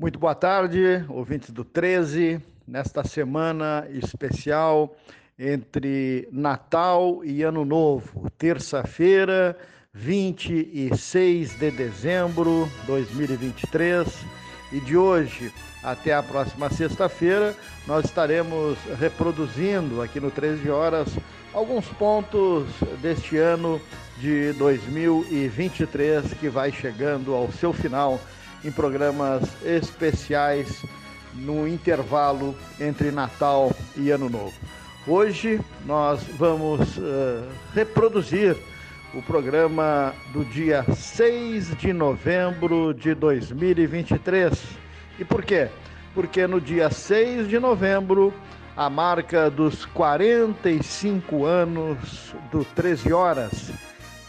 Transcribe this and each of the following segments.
Muito boa tarde, ouvintes do 13, nesta semana especial entre Natal e Ano Novo, terça-feira, 26 de dezembro de 2023, e de hoje até a próxima sexta-feira, nós estaremos reproduzindo aqui no 13 Horas alguns pontos deste ano de 2023 que vai chegando ao seu final, em programas especiais no intervalo entre Natal e Ano Novo. Hoje nós vamos reproduzir o programa do dia 6 de novembro de 2023. E por quê? Porque no dia 6 de novembro, a marca dos 45 anos do 13 Horas.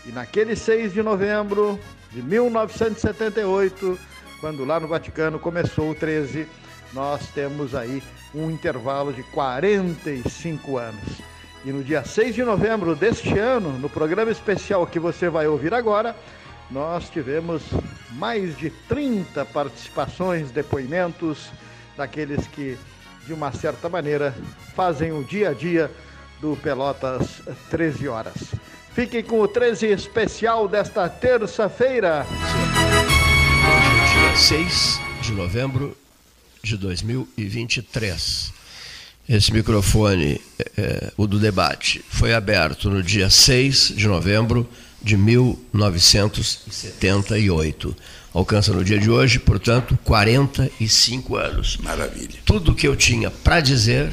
E naquele 6 de novembro de 1978, quando lá no Vaticano começou o 13, nós temos aí um intervalo de 45 anos. E no dia 6 de novembro deste ano, no programa especial que você vai ouvir agora, nós tivemos mais de 30 participações, depoimentos daqueles que, de uma certa maneira, fazem o dia a dia do Pelotas 13 Horas. Fiquem com o 13 especial desta terça-feira. 6 de novembro de 2023. Esse microfone, o do debate, foi aberto no dia 6 de novembro de 1978. Alcança no dia de hoje, portanto, 45 anos. Maravilha. Tudo que eu tinha para dizer,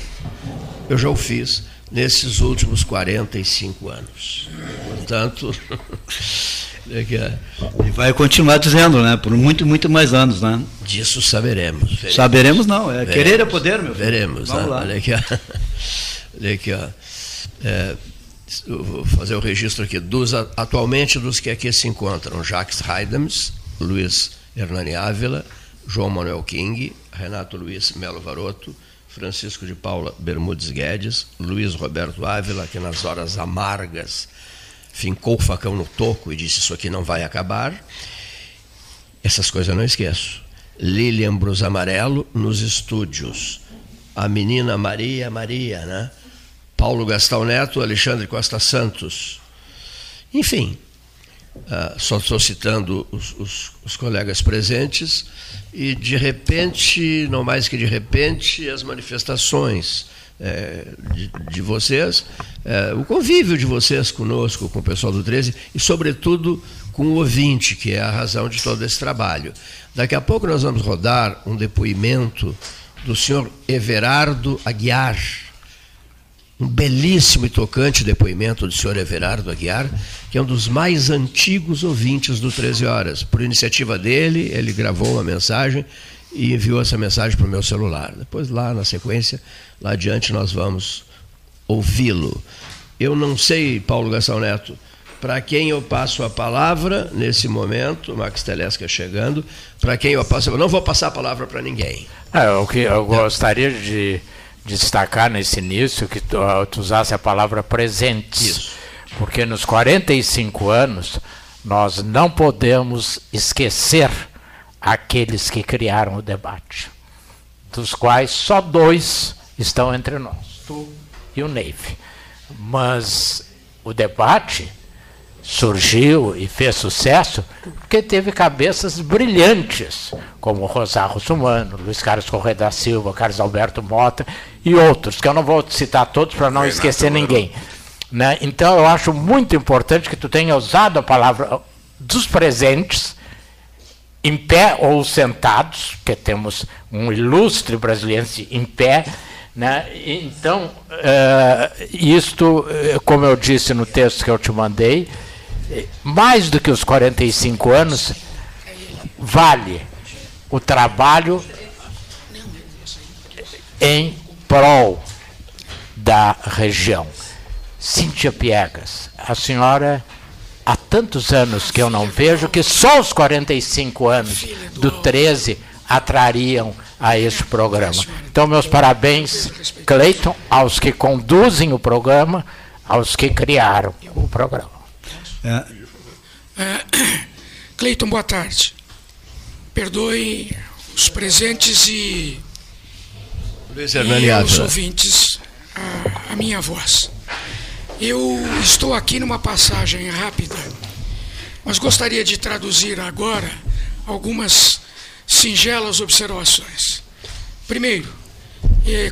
eu já o fiz nesses últimos 45 anos. Portanto... E vai continuar dizendo, né? Por muito mais anos, né? Disso saberemos. Veremos. Saberemos não, é veremos. Querer é poder, meu filho. Veremos, vamos lá. Olha aqui, ó. Vou fazer o registro aqui. Atualmente dos que aqui se encontram: Jacques Heidams, Luiz Hernani Ávila, João Manuel King, Renato Luiz Melo Varoto, Francisco de Paula Bermudes Guedes, Luiz Roberto Ávila, que nas horas amargas fincou o facão no toco e disse: isso aqui não vai acabar. Essas coisas eu não esqueço. Lilian Brus Amarelo nos estúdios. A menina Maria, né? Paulo Gastal Neto, Alexandre Costa Santos. Enfim, só estou citando os colegas presentes. E de repente, não mais que de repente, as manifestações... de vocês, o convívio de vocês conosco, com o pessoal do 13 e, sobretudo, com o ouvinte, que é a razão de todo esse trabalho. Daqui a pouco nós vamos rodar um depoimento do senhor Everardo Aguiar, um belíssimo e tocante depoimento do senhor Everardo Aguiar, que é um dos mais antigos ouvintes do 13 Horas. Por iniciativa dele, ele gravou uma mensagem e enviou essa mensagem para o meu celular. Depois, lá na sequência, lá adiante, nós vamos ouvi-lo. Eu não sei, Paulo Gastal Neto, para quem eu passo a palavra nesse momento, o Max Telesca chegando, para quem eu passo... Eu não vou passar a palavra para ninguém. O que eu gostaria de destacar nesse início, que tu usasse a palavra presentes. Isso. Porque nos 45 anos, nós não podemos esquecer aqueles que criaram o debate, dos quais só dois estão entre nós, tu e o Neif. Mas o debate surgiu e fez sucesso porque teve cabeças brilhantes, como Rosar Rosumano, Luiz Carlos Corrêa da Silva, Carlos Alberto Mota e outros, que eu não vou citar todos para não esquecer ninguém. Né? Então, eu acho muito importante que tu tenha usado a palavra dos presentes, em pé ou sentados, porque temos um ilustre brasileiro em pé, né? Então, isto, como eu disse no texto que eu te mandei, mais do que os 45 anos, vale o trabalho em prol da região. Cíntia Piegas, a senhora... Há tantos anos que eu não vejo, que só os 45 anos do 13 atrariam a este programa. Então, meus parabéns, Cleiton, aos que conduzem o programa, aos que criaram o programa. Cleiton, boa tarde. Perdoe os presentes e Luiz Hernani Ávila, os ouvintes, a minha voz. Eu estou aqui numa passagem rápida, mas gostaria de traduzir agora algumas singelas observações. Primeiro,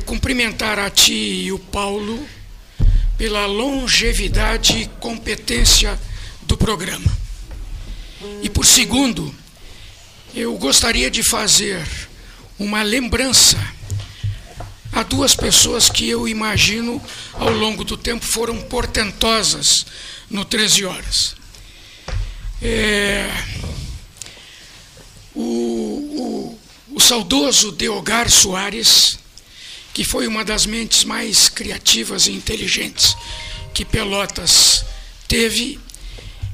cumprimentar a ti e o Paulo pela longevidade e competência do programa. E por segundo, eu gostaria de fazer uma lembrança a duas pessoas que eu imagino ao longo do tempo foram portentosas no 13 Horas. O saudoso Deogar Soares, que foi uma das mentes mais criativas e inteligentes que Pelotas teve,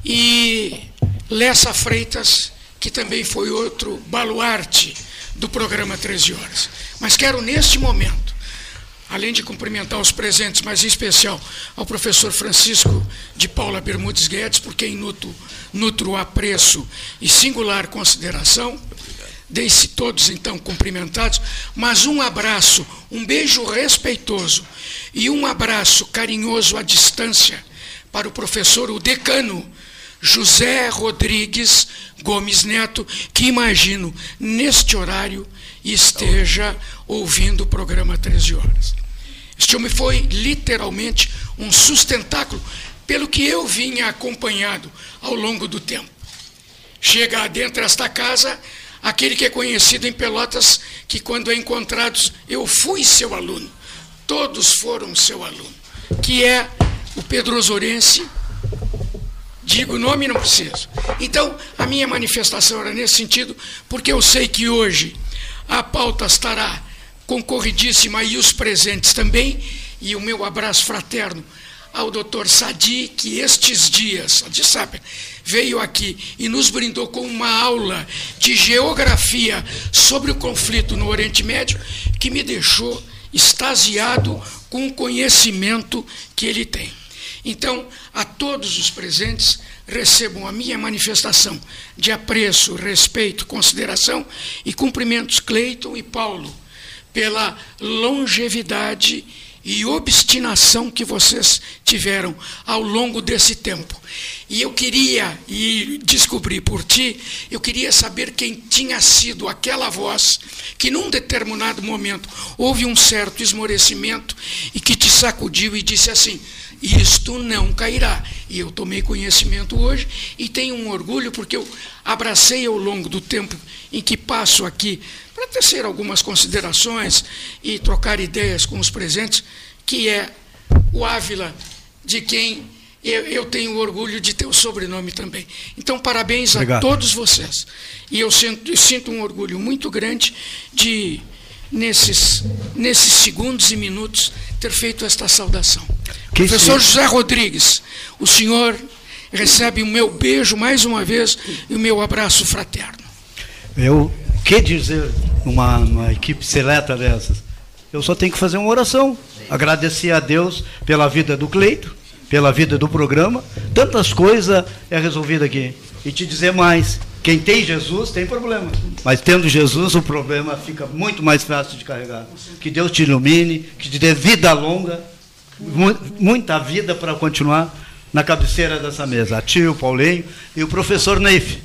e Lessa Freitas, que também foi outro baluarte do programa 13 Horas. Mas quero, neste momento, além de cumprimentar os presentes, mas em especial ao professor Francisco de Paula Bermudes Guedes, por quem nutro apreço e singular consideração, deixe todos, então, cumprimentados, mas um abraço, um beijo respeitoso e um abraço carinhoso à distância para o professor, o decano, José Rodrigues Gomes Neto, que imagino, neste horário, esteja ouvindo o programa 13 Horas. Este homem foi, literalmente, um sustentáculo, pelo que eu vinha acompanhado ao longo do tempo. Chega dentro desta casa aquele que é conhecido em Pelotas, que quando é encontrado, eu fui seu aluno, todos foram seu aluno, que é o Pedro Osourense, digo o nome e não preciso. Então, a minha manifestação era nesse sentido, porque eu sei que hoje a pauta estará concorridíssima e os presentes também, e o meu abraço fraterno ao doutor Sadi, que estes dias, Sadi sabe, veio aqui e nos brindou com uma aula de geografia sobre o conflito no Oriente Médio, que me deixou extasiado com o conhecimento que ele tem. Então, a todos os presentes, recebam a minha manifestação de apreço, respeito, consideração e cumprimentos Cleiton e Paulo pela longevidade e obstinação que vocês tiveram ao longo desse tempo. E eu queria, e descobri por ti, eu queria saber quem tinha sido aquela voz que num determinado momento houve um certo esmorecimento e que te sacudiu e disse assim, isto não cairá. E eu tomei conhecimento hoje e tenho um orgulho porque eu abracei ao longo do tempo em que passo aqui para tecer algumas considerações e trocar ideias com os presentes, que é o Ávila, de quem eu tenho orgulho de ter o sobrenome também. Então, parabéns a todos vocês. E eu sinto um orgulho muito grande de, nesses segundos e minutos, ter feito esta saudação. Professor José Rodrigues, o senhor recebe o meu beijo mais uma vez e o meu abraço fraterno. Eu, que dizer, uma equipe seleta dessas, eu só tenho que fazer uma oração, agradecer a Deus pela vida do Cleito, pela vida do programa, tantas coisas é resolvida aqui. E te dizer mais, quem tem Jesus tem problema, mas tendo Jesus o problema fica muito mais fácil de carregar. Que Deus te ilumine, que te dê vida longa, muita vida para continuar na cabeceira dessa mesa. A tio, Paulinho e o professor Neif.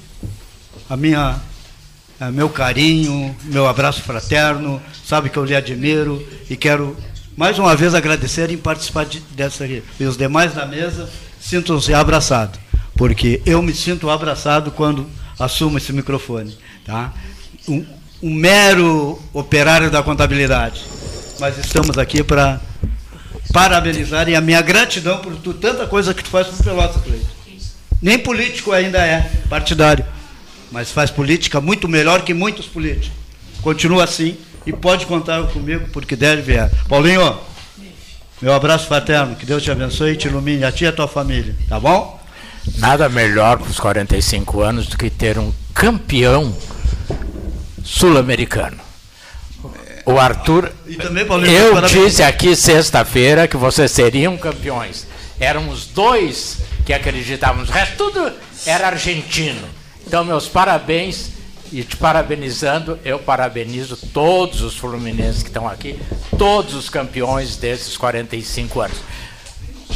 Meu carinho, meu abraço fraterno, sabe que eu lhe admiro e quero mais uma vez agradecer em participar dessa aqui. E os demais da mesa sintam-se abraçados, porque eu me sinto abraçado quando assumo esse microfone. Tá? Um mero operário da contabilidade, mas estamos aqui para parabenizar e a minha gratidão por tu, tanta coisa que tu faz por Pelotas, Cleiton. Nem político ainda é partidário, mas faz política muito melhor que muitos políticos. Continua assim e pode contar comigo porque deve vier. Paulinho, meu abraço fraterno, que Deus te abençoe e te ilumine, a ti e a tua família, tá bom? Nada melhor para os 45 anos do que ter um campeão sul-americano. O Arthur, e também, Paulinho, eu disse aqui sexta-feira que vocês seriam campeões. Éramos dois que acreditávamos. O resto tudo era argentino. Então, meus parabéns E te parabenizando, eu parabenizo todos os fluminenses que estão aqui, todos os campeões desses 45 anos.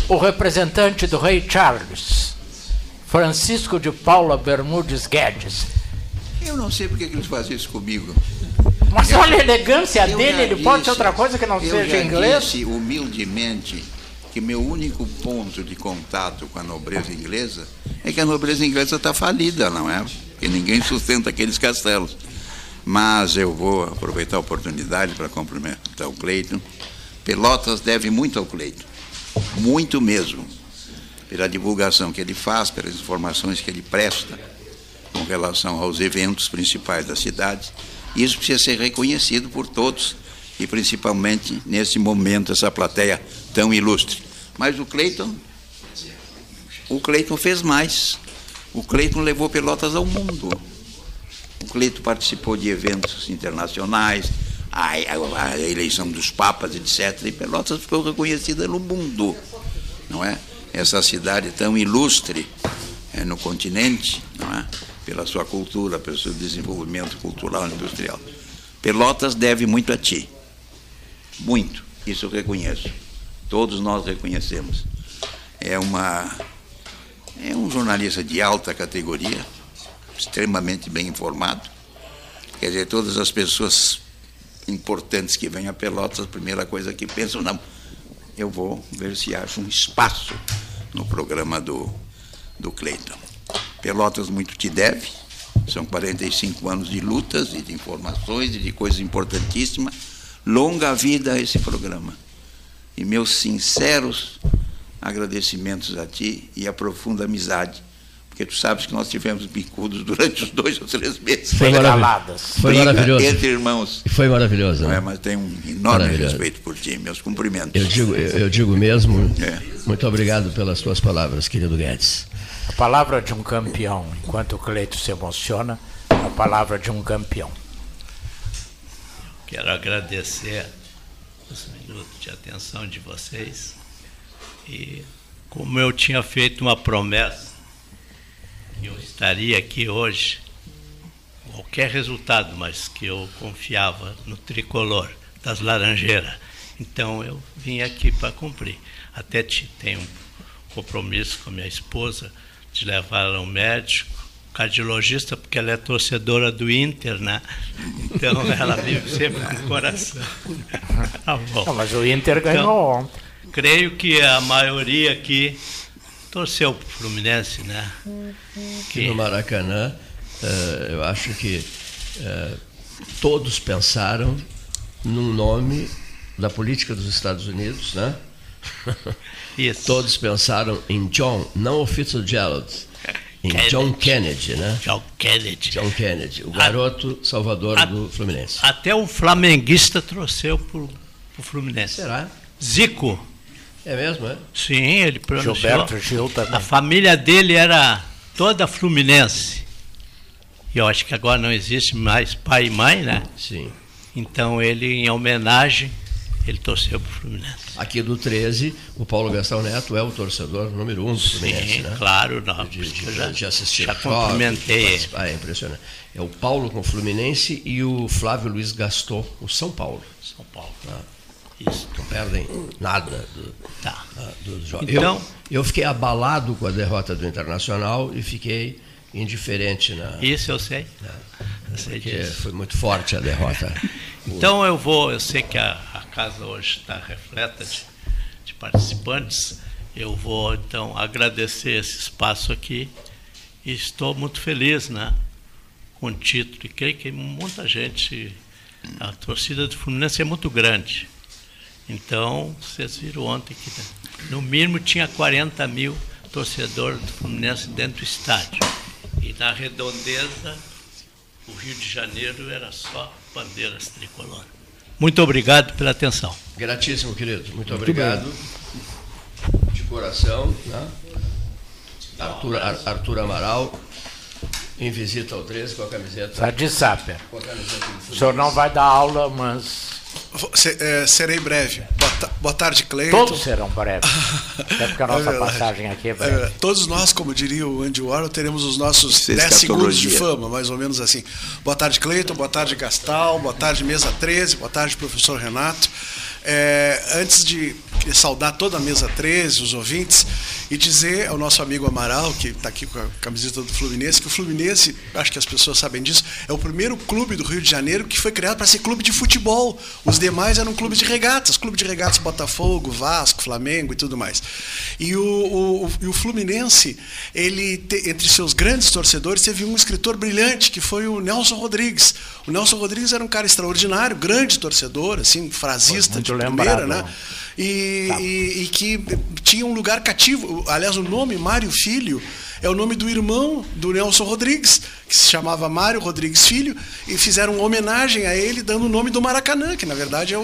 O representante do Rei Charles, Francisco de Paula Bermudes Guedes. Eu não sei porque que eles fazem isso comigo. Mas eu, olha a elegância dele, ele disse, pode ser outra coisa que não seja inglês. Eu disse humildemente que meu único ponto de contato com a nobreza inglesa é que a nobreza inglesa está falida, não é? Porque ninguém sustenta aqueles castelos. Mas eu vou aproveitar a oportunidade para cumprimentar o Cleiton. Pelotas deve muito ao Cleiton, muito mesmo, pela divulgação que ele faz, pelas informações que ele presta com relação aos eventos principais da cidade. Isso precisa ser reconhecido por todos e principalmente nesse momento, essa plateia tão ilustre. Mas o Cleiton fez mais. O Cleiton levou Pelotas ao mundo. O Cleiton participou de eventos internacionais, a eleição dos papas, etc. E Pelotas ficou reconhecida no mundo, não é? Essa cidade tão ilustre no continente, não é? Pela sua cultura, pelo seu desenvolvimento cultural e industrial. Pelotas deve muito a ti. Muito. Isso eu reconheço. Todos nós reconhecemos. É um jornalista de alta categoria, extremamente bem informado. Quer dizer, todas as pessoas importantes que vêm a Pelotas, a primeira coisa que pensam, não, eu vou ver se acho um espaço no programa do Cleiton. Pelotas muito te deve, são 45 anos de lutas e de informações e de coisas importantíssimas. Longa vida a esse programa. E meus sinceros agradecimentos a ti e a profunda amizade, porque tu sabes que nós tivemos bicudos durante os 2 ou 3 meses. Foi maravilhoso. Foi maravilhoso. Entre irmãos. Foi maravilhoso. Né? Mas tenho um enorme respeito por ti. Meus cumprimentos. Eu digo mesmo. É. Muito obrigado pelas tuas palavras, querido Guedes. A palavra de um campeão. Enquanto o Cleiton se emociona, a palavra de um campeão. Quero agradecer os minutos de atenção de vocês. E como eu tinha feito uma promessa, que eu estaria aqui hoje, qualquer resultado, mas que eu confiava no tricolor das Laranjeiras. Então eu vim aqui para cumprir. Até tenho um compromisso com a minha esposa de levar ela ao médico, cardiologista, porque ela é torcedora do Inter, né? Então ela vive sempre com o coração. Tá bom. Não, mas o Inter ganhou ontem. Então, creio que a maioria aqui torceu para o Fluminense, né? Aqui no Maracanã, eu acho que todos pensaram num nome da política dos Estados Unidos, né? Isso. Todos pensaram em John, não o Fitzgerald, em Kennedy. John Kennedy, né? John Kennedy, o garoto salvador do Fluminense. Até o flamenguista torceu para o Fluminense. Será? Zico. É mesmo, é? Sim, ele pronunciou. Gilberto Gil também. A família dele era toda fluminense. E eu acho que agora não existe mais pai e mãe, né? Sim. Então ele, em homenagem, ele torceu para o Fluminense. Aqui do 13, o Paulo Gastal Neto é o torcedor número 1 do Fluminense, sim, né? Claro, não. Já assisti. Já cumprimentei. É impressionante. É o Paulo com o Fluminense e o Flávio Luiz Gaston, o São Paulo. São Paulo. Ah. Isso. Não perdem nada dos jogos. Então, eu fiquei abalado com a derrota do Internacional e fiquei indiferente. Isso eu sei. Eu sei disso. Foi muito forte a derrota. Então eu sei que a casa hoje está repleta de participantes. Eu vou então agradecer esse espaço aqui e estou muito feliz, né, com o título. E creio que muita gente, a torcida do Fluminense é muito grande. Então, vocês viram ontem que no mínimo tinha 40 mil torcedores do Fluminense dentro do estádio. E na redondeza, o Rio de Janeiro era só bandeiras tricolor. Muito obrigado pela atenção. Gratíssimo, querido. Muito obrigado. De coração, né? Arthur Amaral, em visita ao 13 com a camiseta. Tá de sápia. O senhor não vai dar aula, mas... Serei breve. Boa Boa tarde, Cleiton. Todos serão breves. Até porque a nossa passagem aqui é breve. Todos nós, como diria o Andy Warhol, teremos os nossos 10 segundos de fama, mais ou menos assim. Boa tarde, Cleiton. Boa tarde, Gastal. Boa tarde, Mesa 13. Boa tarde, professor Renato. Antes de saudar toda a Mesa 13, os ouvintes, e dizer ao nosso amigo Amaral, que está aqui com a camiseta do Fluminense, que o Fluminense, acho que as pessoas sabem disso, é o primeiro clube do Rio de Janeiro que foi criado para ser clube de futebol. Os demais eram clubes de regatas, Botafogo, Vasco, Flamengo e tudo mais. E o Fluminense, ele entre seus grandes torcedores, teve um escritor brilhante, que foi o Nelson Rodrigues. O Nelson Rodrigues era um cara extraordinário, grande torcedor, assim, frasista de primeira, né? E que tinha um lugar cativo. Aliás, o nome Mário Filho é o nome do irmão do Nelson Rodrigues, que se chamava Mário Rodrigues Filho, e fizeram uma homenagem a ele, dando o nome do Maracanã, que na verdade é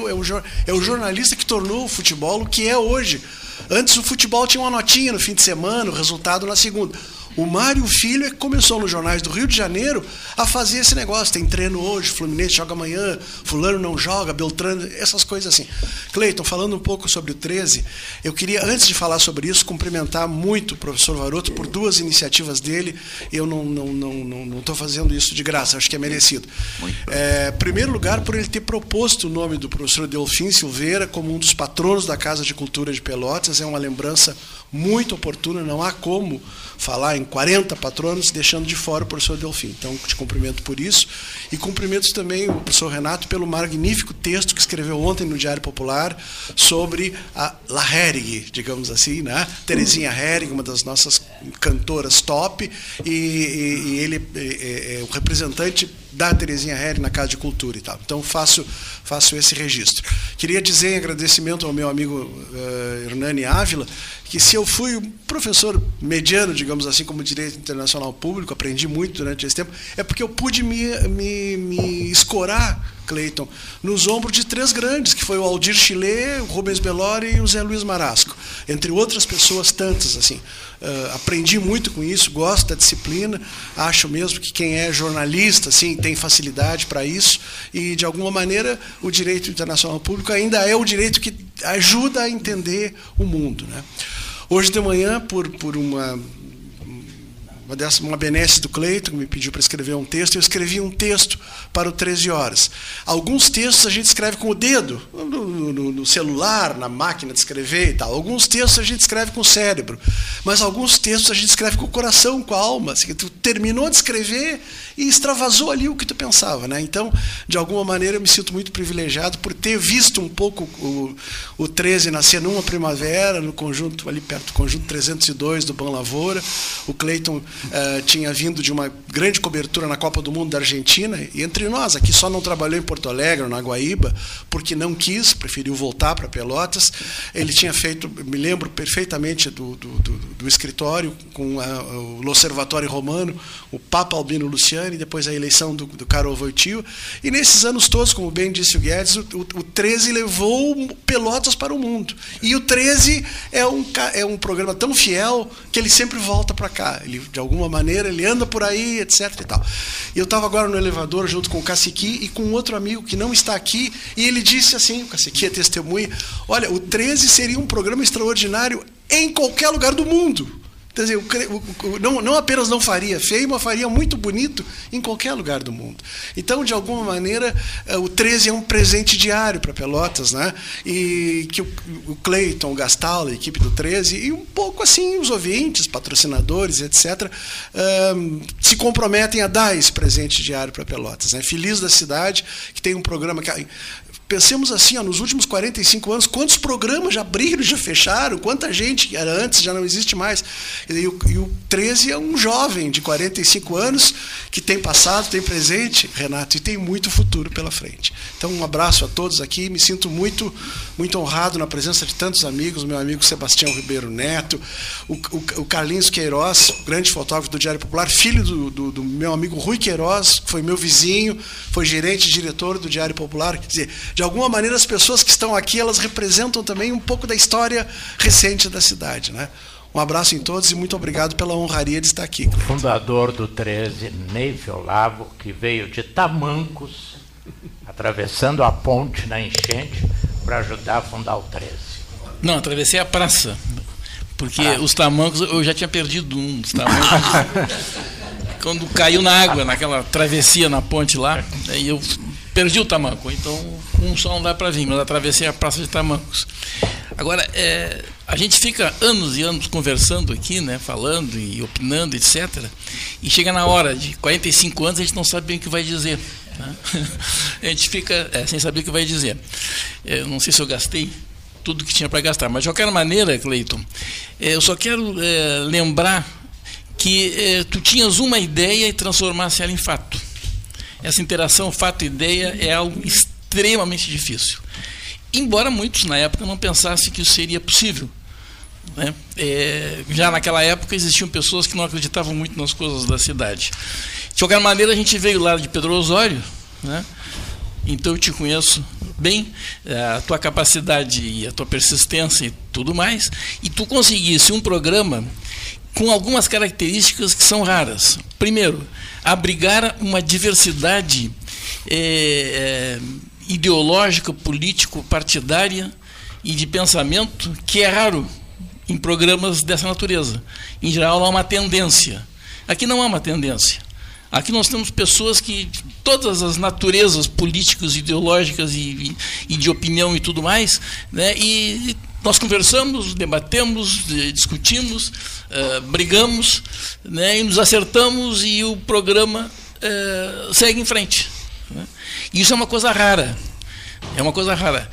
o jornalista que tornou o futebol o que é hoje. Antes o futebol tinha uma notinha no fim de semana, o resultado na segunda. O Mário Filho é que começou nos jornais do Rio de Janeiro a fazer esse negócio. Tem treino hoje, Fluminense joga amanhã, fulano não joga, Beltrano, essas coisas assim. Cleiton, falando um pouco sobre o 13, eu queria, antes de falar sobre isso, cumprimentar muito o professor Varoto por duas iniciativas dele. Eu não estou fazendo isso de graça, acho que é merecido. Em primeiro lugar, por ele ter proposto o nome do professor Delfim Silveira como um dos patronos da Casa de Cultura de Pelotas. É uma lembrança muito oportuna, não há como falar em 40 patronos, deixando de fora o professor Delfim. Então, te cumprimento por isso. E cumprimento também o professor Renato pelo magnífico texto que escreveu ontem no Diário Popular sobre a La Herrig, digamos assim, né? Terezinha Herrig, uma das nossas cantoras top, e ele é o representante da Terezinha Herrig na Casa de Cultura e tal. Então, faço esse registro. Queria dizer, em agradecimento ao meu amigo Hernani Ávila, que se eu fui um professor mediano, digamos assim, como direito internacional público, aprendi muito durante esse tempo, é porque eu pude me escorar, Cleiton, nos ombros de três grandes, que foi o Aldir Chilé, o Rubens Bellori e o Zé Luiz Marasco, entre outras pessoas tantas, assim. Aprendi muito com isso, gosto da disciplina, acho mesmo que quem é jornalista, assim, tem facilidade para isso, e de alguma maneira o direito internacional público ainda é o direito que ajuda a entender o mundo, né? Hoje de manhã, por uma benesse do Cleiton, que me pediu para escrever um texto, eu escrevi um texto para o 13 Horas. Alguns textos a gente escreve com o dedo, no celular, na máquina de escrever e tal. Alguns textos a gente escreve com o cérebro, mas alguns textos a gente escreve com o coração, com a alma. Assim, tu terminou de escrever e extravasou ali o que tu pensava, né? Então, de alguma maneira, eu me sinto muito privilegiado por ter visto um pouco o 13 nascer numa primavera, no conjunto, ali perto do conjunto 302 do Ban Lavoura. O Cleiton tinha vindo de uma grande cobertura na Copa do Mundo da Argentina, e entre nós, aqui só não trabalhou em Porto Alegre, na Guaíba, porque não quis, preferiu voltar para Pelotas. Ele tinha feito, me lembro perfeitamente do escritório, com o Observatório Romano, o Papa Albino Luciani, depois a eleição do Carol Voitio, e nesses anos todos, como bem disse o Guedes, o 13 levou Pelotas para o mundo, e o 13 é um programa tão fiel que ele sempre volta para cá, ele de alguma maneira, ele anda por aí, etc. e tal. Eu estava agora no elevador junto com o Caciqui e com outro amigo que não está aqui, e ele disse assim, o Caciqui é testemunha, olha, o 13 seria um programa extraordinário em qualquer lugar do mundo. Quer dizer, não apenas não faria feio, mas faria muito bonito em qualquer lugar do mundo. Então, de alguma maneira, o 13 é um presente diário para Pelotas, né? E que o Cleiton, o Gastal, a equipe do 13, e um pouco assim os ouvintes, patrocinadores, etc., se comprometem a dar esse presente diário para Pelotas, né? Feliz da cidade, que tem um programa que... Pensemos assim, ó, nos últimos 45 anos, quantos programas já abriram, já fecharam, quanta gente era antes, já não existe mais. E o 13 é um jovem de 45 anos que tem passado, tem presente, Renato, e tem muito futuro pela frente. Então, um abraço a todos aqui, me sinto muito, muito honrado na presença de tantos amigos, meu amigo Sebastião Ribeiro Neto, o Carlinhos Queiroz, grande fotógrafo do Diário Popular, filho do meu amigo Rui Queiroz, que foi meu vizinho, foi gerente e diretor do Diário Popular, quer dizer, de alguma maneira, as pessoas que estão aqui, elas representam também um pouco da história recente da cidade, né? Um abraço em todos e muito obrigado pela honraria de estar aqui. O fundador do 13, Neif Olavo, que veio de Tamancos, atravessando a ponte na enchente, para ajudar a fundar o 13? Não, atravessei a praça, porque os tamancos, eu já tinha perdido um dos tamancos. Quando caiu na água, naquela travessia na ponte lá, aí eu perdi o tamanco, então um só não dá para vir, mas atravessei a praça de tamancos. Agora, a gente fica anos e anos conversando aqui, né, falando e opinando, etc. E chega na hora de 45 anos, a gente não sabe bem o que vai dizer. Né? A gente fica sem saber o que vai dizer. Eu não sei se eu gastei tudo que tinha para gastar, mas de qualquer maneira, Cleiton, eu só quero lembrar que tu tinhas uma ideia e transformasse ela em fato. Essa interação fato-ideia é algo extremamente difícil. Embora muitos, na época, não pensassem que isso seria possível. Né? Já naquela época existiam pessoas que não acreditavam muito nas coisas da cidade. De qualquer maneira, a gente veio lá de Pedro Osório, né? Então eu te conheço bem, a tua capacidade e a tua persistência e tudo mais, e tu conseguisse um programa com algumas características que são raras. Primeiro, abrigar uma diversidade ideológica, político, partidária e de pensamento, que é raro em programas dessa natureza. Em geral, há uma tendência. Aqui não há uma tendência. Aqui nós temos pessoas que todas as naturezas políticas, ideológicas e de opinião e tudo mais, né? E nós conversamos, debatemos, discutimos, brigamos, né? E nos acertamos e o programa segue em frente. Isso é uma coisa rara, é uma coisa rara.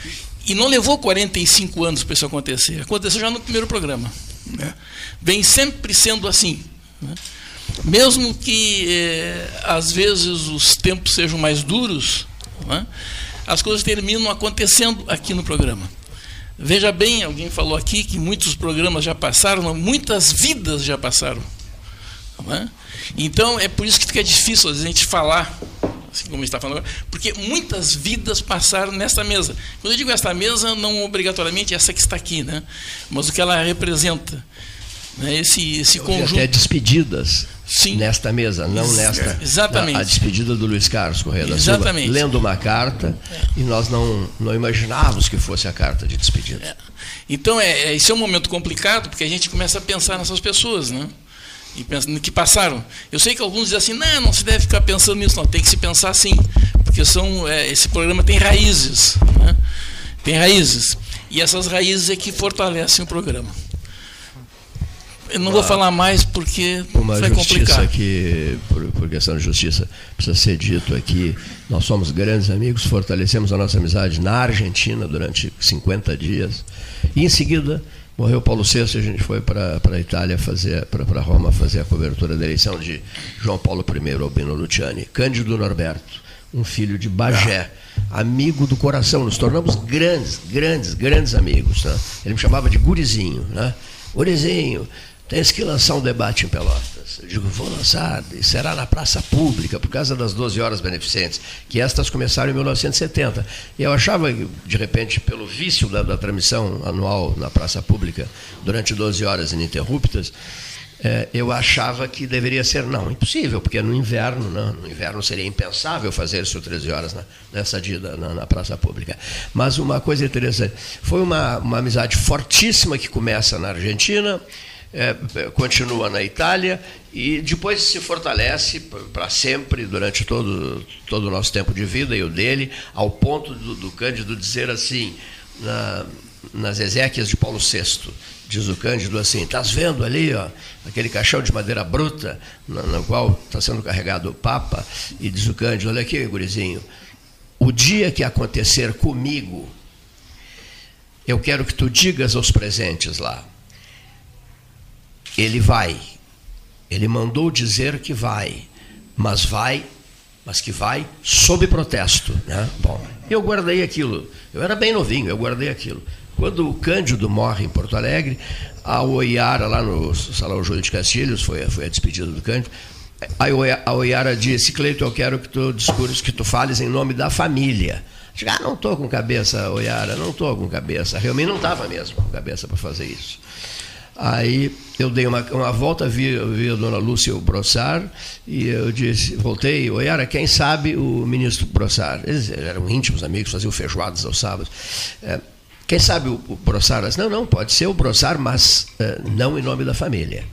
E não levou 45 anos para isso acontecer, aconteceu já no primeiro programa. Né? Vem sempre sendo assim. Né? Mesmo que, às vezes, os tempos sejam mais duros, né? As coisas terminam acontecendo aqui no programa. Veja bem, alguém falou aqui que muitos programas já passaram, muitas vidas já passaram. Né? Então, é por isso que fica difícil, às vezes, a gente falar... assim como a gente está falando agora, porque muitas vidas passaram nesta mesa. Quando eu digo esta mesa, não obrigatoriamente essa que está aqui, né? Mas o que ela representa, né? Esse conjunto. Até despedidas. Sim. Nesta mesa, não nesta. Exatamente. A despedida do Luiz Carlos Corrêa da Silva, lendo uma carta, e nós não imaginávamos que fosse a carta de despedida. Então, esse é um momento complicado, porque a gente começa a pensar nessas pessoas, né? E pensando que passaram. Eu sei que alguns dizem assim, não se deve ficar pensando nisso, não, tem que se pensar assim, porque esse programa tem raízes, né? Tem raízes, e essas raízes é que fortalecem o programa. Eu não vou falar mais porque vai complicar. Uma justiça que, por questão de justiça, precisa ser dito aqui, nós somos grandes amigos, fortalecemos a nossa amizade na Argentina durante 50 dias, e em seguida... morreu Paulo VI e a gente foi para a Itália, para Roma, fazer a cobertura da eleição de João Paulo I, Albino Luciani. Cândido Norberto, um filho de Bagé, amigo do coração. Nos tornamos grandes, grandes, grandes amigos. Né? Ele me chamava de gurizinho. Né? Gurizinho, tens que lançar um debate em Pelotas. Eu digo, vou lançar, e será na praça pública, por causa das 12 horas beneficentes, que estas começaram em 1970. E eu achava, de repente, pelo vício da transmissão anual na praça pública, durante 12 horas ininterruptas, eu achava que deveria ser, impossível, porque no inverno, no inverno seria impensável fazer isso 13 horas nessa dia na praça pública. Mas uma coisa interessante, foi uma amizade fortíssima que começa na Argentina, continua na Itália e depois se fortalece para sempre, durante todo o nosso tempo de vida e o dele, ao ponto do Cândido dizer assim, nas Exéquias de Paulo VI, diz o Cândido assim, estás vendo ali, ó, aquele caixão de madeira bruta no qual está sendo carregado o Papa, e diz o Cândido, olha aqui, gurizinho, o dia que acontecer comigo, eu quero que tu digas aos presentes lá, ele vai, ele mandou dizer que vai, mas que vai sob protesto. Né? Bom, eu guardei aquilo, eu era bem novinho, eu guardei aquilo. Quando o Cândido morre em Porto Alegre, a Oiara, lá no Salão Júlio de Castilhos, foi a despedida do Cândido, a Oiara disse, Cleiton, eu quero que tu discurses, que tu fales em nome da família. Não estou com cabeça, Oiara, não estou com cabeça, realmente não estava mesmo com cabeça para fazer isso. Aí eu dei uma volta, vi a dona Lúcia Brossard, e eu disse, voltei, Oiara, quem sabe o ministro Brossard, eles eram íntimos amigos, faziam feijoadas aos sábados, quem sabe o Brossard, disse, não, pode ser o Brossard, mas não em nome da família,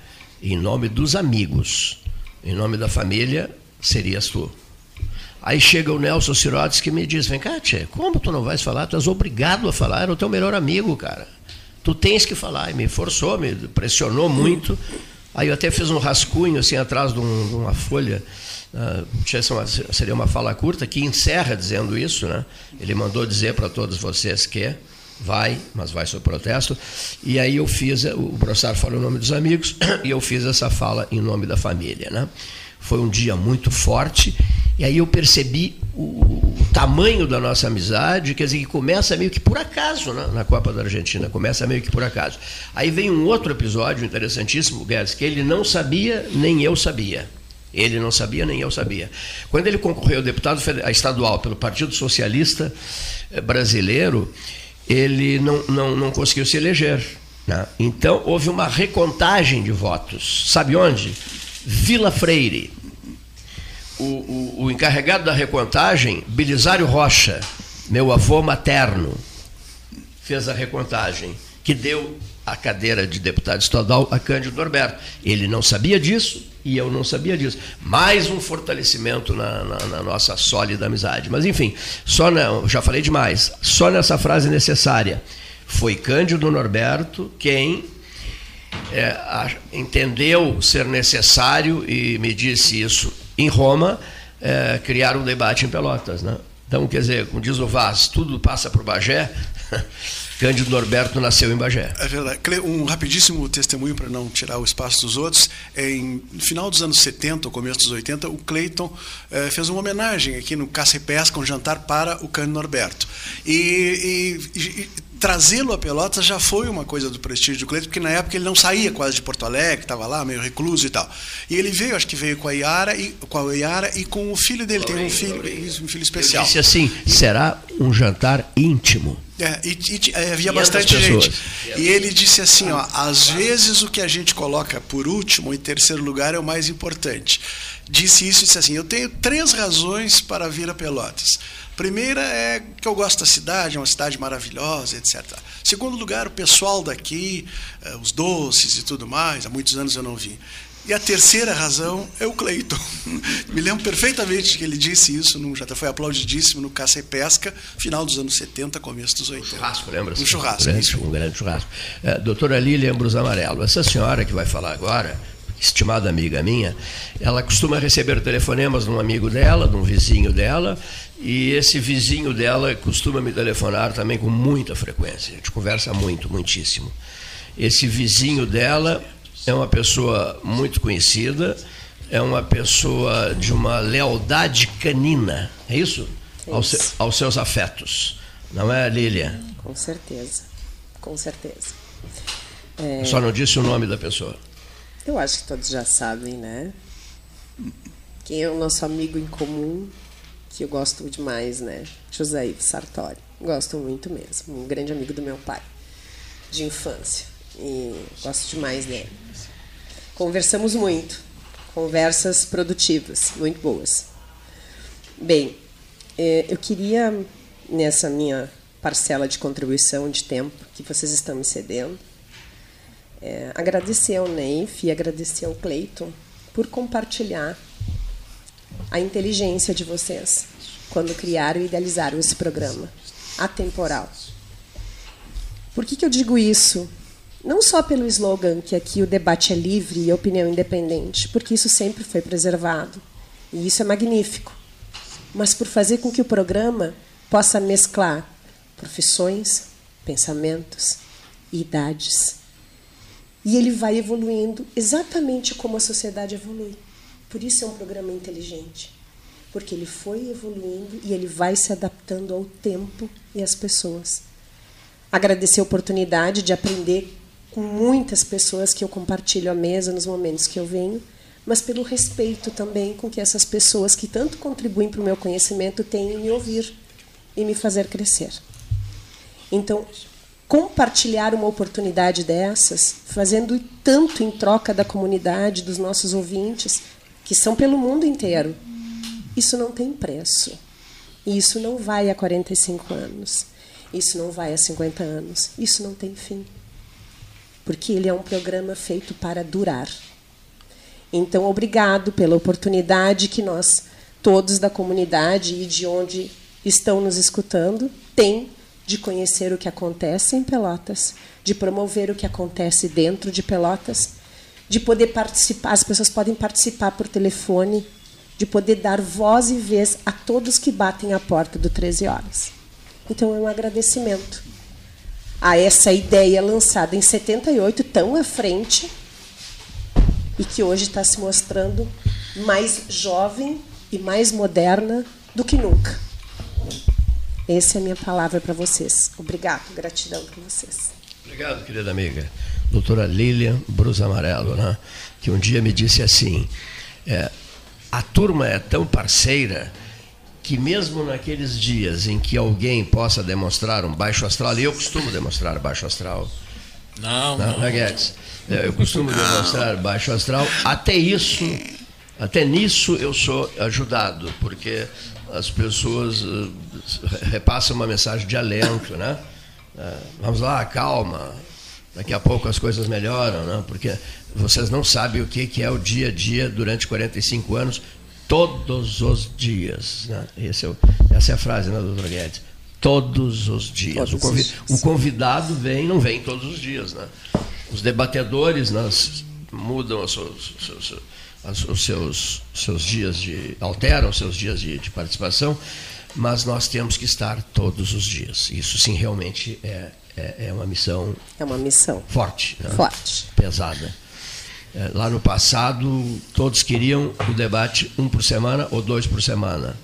em nome dos amigos, em nome da família serias tu. Aí chega o Nelson Sirotes que me diz, vem cá, tchê, como tu não vais falar? Tu és obrigado a falar, era o teu melhor amigo, cara. Tu tens que falar. E me forçou, me pressionou muito. Aí eu até fiz um rascunho, assim, atrás de uma folha, seria uma fala curta, que encerra dizendo isso, né? Ele mandou dizer para todos vocês que vai, mas vai sob protesto. E aí eu fiz, o Brossard falou o nome dos amigos, e eu fiz essa fala em nome da família, né? Foi um dia muito forte, e aí eu percebi o tamanho da nossa amizade, quer dizer, que começa meio que por acaso, né? Na Copa da Argentina, começa meio que por acaso. Aí vem um outro episódio interessantíssimo, Guedes, que ele não sabia, nem eu sabia. Ele não sabia, nem eu sabia. Quando ele concorreu ao deputado estadual pelo Partido Socialista Brasileiro, ele não conseguiu se eleger, né? Então, houve uma recontagem de votos. Sabe onde? Vila Freire. O encarregado da recontagem, Belisário Rocha, meu avô materno, fez a recontagem, que deu a cadeira de deputado estadual a Cândido Norberto. Ele não sabia disso e eu não sabia disso. Mais um fortalecimento na nossa sólida amizade. Mas, enfim, já falei demais. Só nessa frase necessária. Foi Cândido Norberto quem... entendeu ser necessário, e me disse isso em Roma, criar um debate em Pelotas, né? Então, quer dizer, como diz o Vaz, tudo passa por Bagé. Cândido Norberto nasceu em Bagé. É verdade. Um rapidíssimo testemunho para não tirar o espaço dos outros. No final dos anos 70, começo dos 80, o Cleiton fez uma homenagem aqui no Caça e Pesca, um jantar para o Cândido Norberto. E trazê-lo a Pelotas já foi uma coisa do prestígio do Cleiton, porque na época ele não saía quase de Porto Alegre, estava lá meio recluso e tal. E ele veio, acho que veio com a Oiara e com o filho dele, tem um filho especial. Eu disse assim, será um jantar íntimo. Havia bastante gente. E ele disse assim, ó, às vezes o que a gente coloca por último e terceiro lugar é o mais importante. Disse isso e disse assim, eu tenho 3 razões para vir a Pelotas. Primeira é que eu gosto da cidade, é uma cidade maravilhosa, etc. Segundo lugar, o pessoal daqui, os doces e tudo mais, há muitos anos eu não vim. E a terceira razão é o Cleiton. Me lembro perfeitamente que ele disse isso, já foi aplaudidíssimo no Caça e Pesca, final dos anos 70, começo dos 80. Um churrasco, lembra-se? Um churrasco. Um grande churrasco. Doutora Lilian Brus Amarelo, essa senhora que vai falar agora... estimada amiga minha, ela costuma receber telefonemas de um amigo dela, de um vizinho dela, e esse vizinho dela costuma me telefonar também com muita frequência. A gente conversa muito, muitíssimo. Esse vizinho dela é uma pessoa muito conhecida, é uma pessoa de uma lealdade canina, é isso? Aos seus afetos. Não é, Lilian? Com certeza, com certeza. Só não disse o nome da pessoa. Eu acho que todos já sabem, né? Quem é o nosso amigo em comum, que eu gosto demais, né? José Ivo Sartori. Gosto muito mesmo. Um grande amigo do meu pai, de infância. E gosto demais dele. Conversamos muito. Conversas produtivas, muito boas. Bem, eu queria, nessa minha parcela de contribuição de tempo que vocês estão me cedendo, agradecer ao Neif e agradecer ao Cleiton por compartilhar a inteligência de vocês quando criaram e idealizaram esse programa atemporal. Por que eu digo isso? Não só pelo slogan que aqui o debate é livre e a opinião independente, porque isso sempre foi preservado, e isso é magnífico, mas por fazer com que o programa possa mesclar profissões, pensamentos e idades. E ele vai evoluindo exatamente como a sociedade evolui. Por isso é um programa inteligente. Porque ele foi evoluindo e ele vai se adaptando ao tempo e às pessoas. Agradecer a oportunidade de aprender com muitas pessoas que eu compartilho à mesa nos momentos que eu venho, mas pelo respeito também com que essas pessoas que tanto contribuem para o meu conhecimento têm em me ouvir e me fazer crescer. Então, compartilhar uma oportunidade dessas, fazendo tanto em troca da comunidade, dos nossos ouvintes, que são pelo mundo inteiro. Isso não tem preço. E isso não vai a 45 anos. Isso não vai a 50 anos. Isso não tem fim. Porque ele é um programa feito para durar. Então, obrigado pela oportunidade que nós, todos da comunidade e de onde estão nos escutando, têm de conhecer o que acontece em Pelotas, de promover o que acontece dentro de Pelotas, de poder participar, as pessoas podem participar por telefone, de poder dar voz e vez a todos que batem a porta do 13 Horas. Então, é um agradecimento a essa ideia lançada em 78, tão à frente, e que hoje está se mostrando mais jovem e mais moderna do que nunca. Essa é a minha palavra para vocês. Obrigado, gratidão para vocês. Obrigado, querida amiga. Doutora Lilian Brus Amarelo, né, que um dia me disse assim, a turma é tão parceira que mesmo naqueles dias em que alguém possa demonstrar um baixo astral, e eu costumo demonstrar baixo astral, não, Guedes? Eu costumo demonstrar baixo astral. Até nisso eu sou ajudado, porque as pessoas repassam uma mensagem de alento, né? Vamos lá, calma. Daqui a pouco as coisas melhoram, né? Porque vocês não sabem o que é o dia a dia durante 45 anos, todos os dias. Né? Essa é a frase, né, doutor Guedes? Todos os dias. O convidado vem, não vem todos os dias, né? Os debatedores mudam os seus dias alteram seus dias de participação, mas nós temos que estar todos os dias. Isso sim realmente é uma missão. É uma missão forte, né? Forte, pesada. Lá no passado todos queriam o debate um por semana ou dois por semana.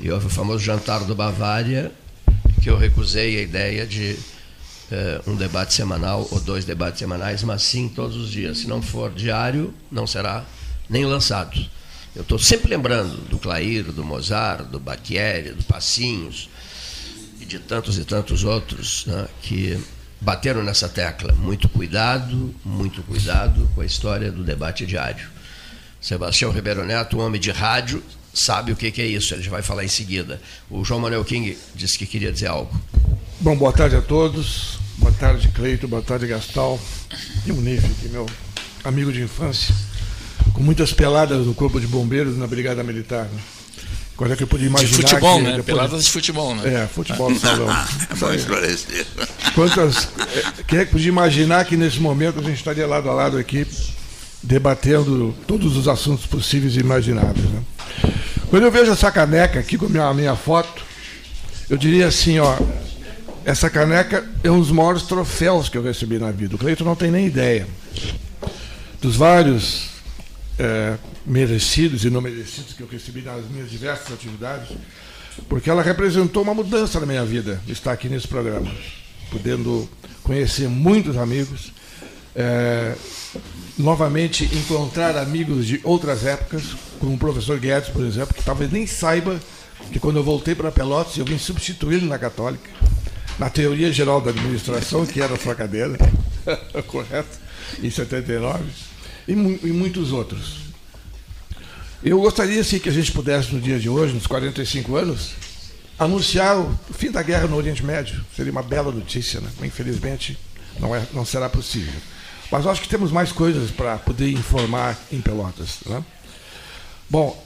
E houve o famoso jantar do Bavária que eu recusei a ideia de um debate semanal ou dois debates semanais, mas sim todos os dias. Se não for diário, não será nem lançado. Eu estou sempre lembrando do Clair, do Mozart, do Bacchieri, do Passinhos e de tantos e tantos outros, né, que bateram nessa tecla. Muito cuidado com a história do debate diário. Sebastião Ribeiro Neto, um homem de rádio, sabe o que é isso, ele já vai falar em seguida. O João Manuel King disse que queria dizer algo. Bom, boa tarde a todos. Boa tarde, Cleito. Boa tarde, Gastal. E o Neif, que é meu amigo de infância, com muitas peladas no Corpo de Bombeiros na Brigada Militar. Né? Quando é que eu podia imaginar? De futebol, né? Peladas de futebol, né? É, futebol no salão. Vamos esclarecer. Quem é que podia imaginar que nesse momento a gente estaria lado a lado aqui, debatendo todos os assuntos possíveis e imagináveis. Né? Quando eu vejo essa caneca aqui com a minha foto, eu diria assim, ó. Essa caneca é um dos maiores troféus que eu recebi na vida. O Cleiton não tem nem ideia. Dos vários merecidos e não merecidos que eu recebi nas minhas diversas atividades, porque ela representou uma mudança na minha vida, estar aqui nesse programa, podendo conhecer muitos amigos, novamente encontrar amigos de outras épocas, como o professor Guedes, por exemplo, que talvez nem saiba que quando eu voltei para Pelotas, eu vim substituí-lo na Católica, na teoria geral da administração, que era a sua cadeira, correto, em 79, e muitos outros. Eu gostaria, sim, que a gente pudesse, no dia de hoje, nos 45 anos, anunciar o fim da guerra no Oriente Médio. Seria uma bela notícia, né? Infelizmente, não será possível. Mas eu acho que temos mais coisas para poder informar em Pelotas. Né? Bom,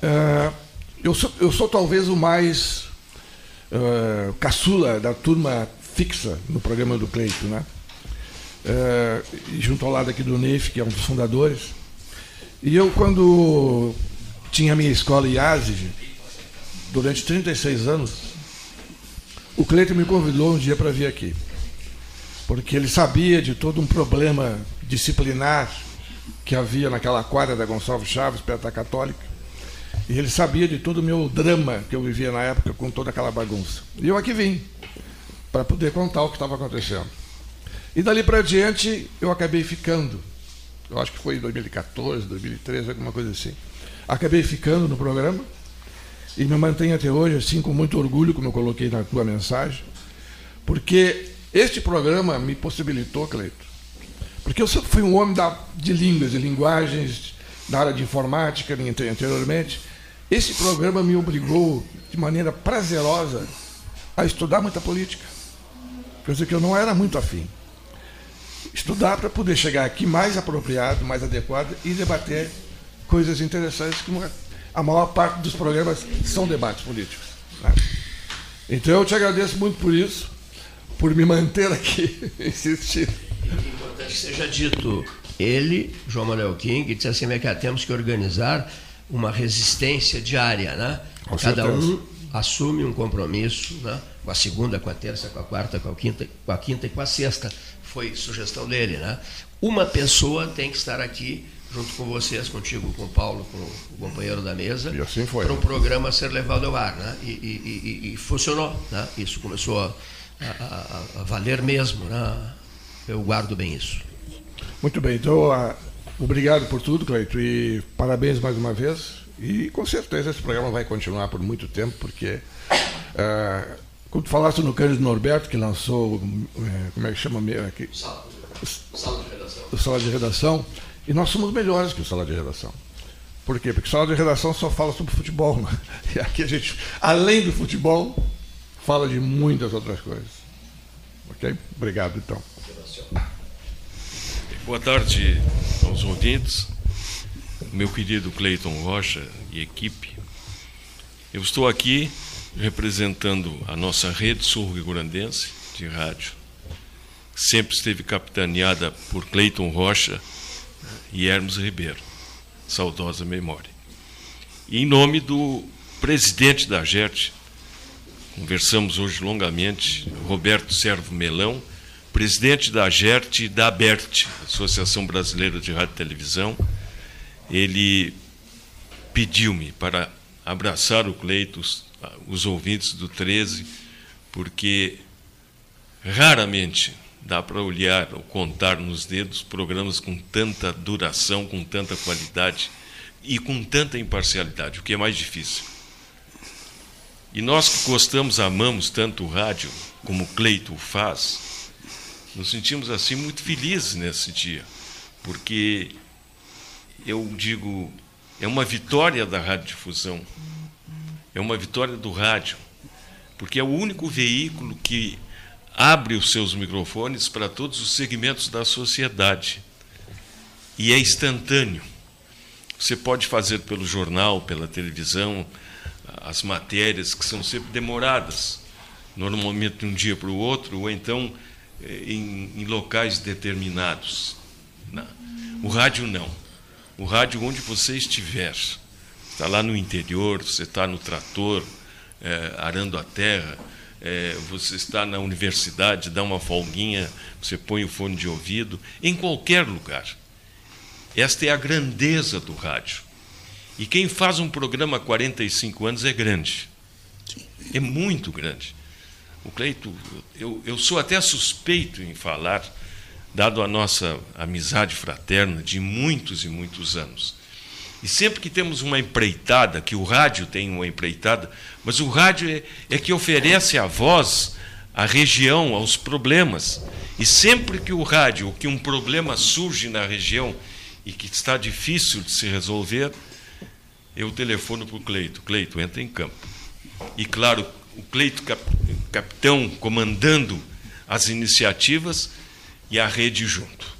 eu sou talvez o mais caçula da turma fixa no programa do Cleito, né? Junto ao lado aqui do Neif, que é um dos fundadores. E eu, quando tinha a minha escola IASIG, durante 36 anos, o Cleito me convidou um dia para vir aqui, porque ele sabia de todo um problema disciplinar que havia naquela quadra da Gonçalves Chaves, perto da Católica. E ele sabia de todo o meu drama que eu vivia na época, com toda aquela bagunça. E eu aqui vim, para poder contar o que estava acontecendo. E dali para diante, eu acabei ficando. Eu acho que foi em 2014, 2013, alguma coisa assim. Acabei ficando no programa e me mantenho até hoje, assim, com muito orgulho, como eu coloquei na tua mensagem, porque Este programa me possibilitou, Cleiton, porque eu sempre fui um homem de línguas, de linguagens, da área de informática anteriormente. Esse programa me obrigou, de maneira prazerosa, a estudar muita política. Quer dizer que eu não era muito afim. Estudar para poder chegar aqui mais apropriado, mais adequado e debater coisas interessantes, que a maior parte dos programas são debates políticos. Né? Então eu te agradeço muito por isso, por me manter aqui, insistir. E importante que seja dito, ele, João Manuel King, disse assim: temos que organizar uma resistência diária, né? Cada um assume um compromisso, né? Com a segunda, com a terça, com a quarta, com a quinta e com a sexta. Foi sugestão dele, né? Uma pessoa tem que estar aqui junto com vocês, contigo, com o Paulo, com o companheiro da mesa, e assim foi, para um programa ser levado ao ar, né? E funcionou, né? Isso começou a valer mesmo, né? Eu guardo bem isso. Muito bem, então obrigado por tudo, Cleiton, e parabéns mais uma vez. E com certeza esse programa vai continuar por muito tempo, porque quando falaste no Cândido Norberto, que lançou, como é que chama aqui? Sala de Redação. O Sala de Redação. E nós somos melhores que o Sala de Redação. Por quê? Porque o Sala de Redação só fala sobre futebol, né? E aqui a gente, além do futebol, fala de muitas outras coisas. Ok? Obrigado, então. Boa tarde aos ouvintes. Meu querido Cleiton Rocha e equipe. Eu estou aqui representando a nossa rede sul-rio-grandense de rádio. Sempre esteve capitaneada por Cleiton Rocha e Hermes Ribeiro, saudosa memória. E em nome do presidente da AGERT, conversamos hoje longamente, Roberto Servo Melão, presidente da AGERT e da ABERT, Associação Brasileira de Rádio e Televisão. Ele pediu-me para abraçar o Cleiton, os ouvintes do 13, porque raramente dá para olhar ou contar nos dedos programas com tanta duração, com tanta qualidade e com tanta imparcialidade, o que é mais difícil. E nós que gostamos, amamos tanto o rádio, como o Cleiton faz, nos sentimos assim muito felizes nesse dia, porque eu digo, é uma vitória da radiodifusão, é uma vitória do rádio, porque é o único veículo que abre os seus microfones para todos os segmentos da sociedade. E é instantâneo. Você pode fazer pelo jornal, pela televisão, as matérias que são sempre demoradas, normalmente de um dia para o outro, ou então em locais determinados. O rádio não. O rádio onde você estiver. Está lá no interior, você está no trator, arando a terra, você está na universidade, dá uma folguinha, você põe o fone de ouvido, em qualquer lugar. Esta é a grandeza do rádio. E quem faz um programa há 45 anos é grande. É muito grande. O Cleiton, eu sou até suspeito em falar, dado a nossa amizade fraterna de muitos e muitos anos. E sempre que temos uma empreitada, que o rádio tem uma empreitada, mas o rádio é que oferece a voz à região, aos problemas. E sempre que o rádio, que um problema surge na região e que está difícil de se resolver, eu telefono para o Cleiton. Cleiton, entra em campo. E, claro, o Cleiton, capitão, comandando as iniciativas e a rede junto.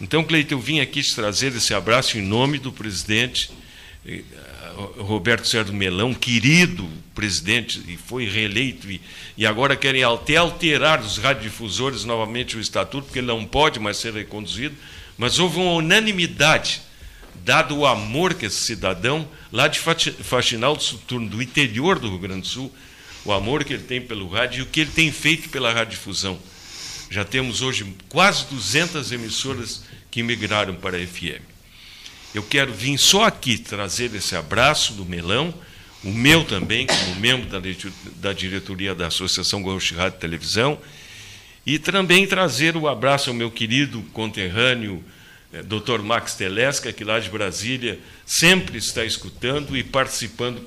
Então, Cleiton, eu vim aqui te trazer esse abraço em nome do presidente Roberto Servo Melão, querido presidente, e foi reeleito, e agora querem até alterar os radiodifusores novamente o estatuto, porque ele não pode mais ser reconduzido, mas houve uma unanimidade, dado o amor que esse cidadão, lá de Faxinal do Soturno, do interior do Rio Grande do Sul, o amor que ele tem pelo rádio e o que ele tem feito pela radiodifusão. Já temos hoje quase 200 emissoras que migraram para a FM. Eu quero vir só aqui trazer esse abraço do Melão, o meu também, como membro da diretoria da Associação Gaúcha de Rádio e Televisão, e também trazer o abraço ao meu querido conterrâneo, Dr. Max Telesca, que lá de Brasília sempre está escutando e participando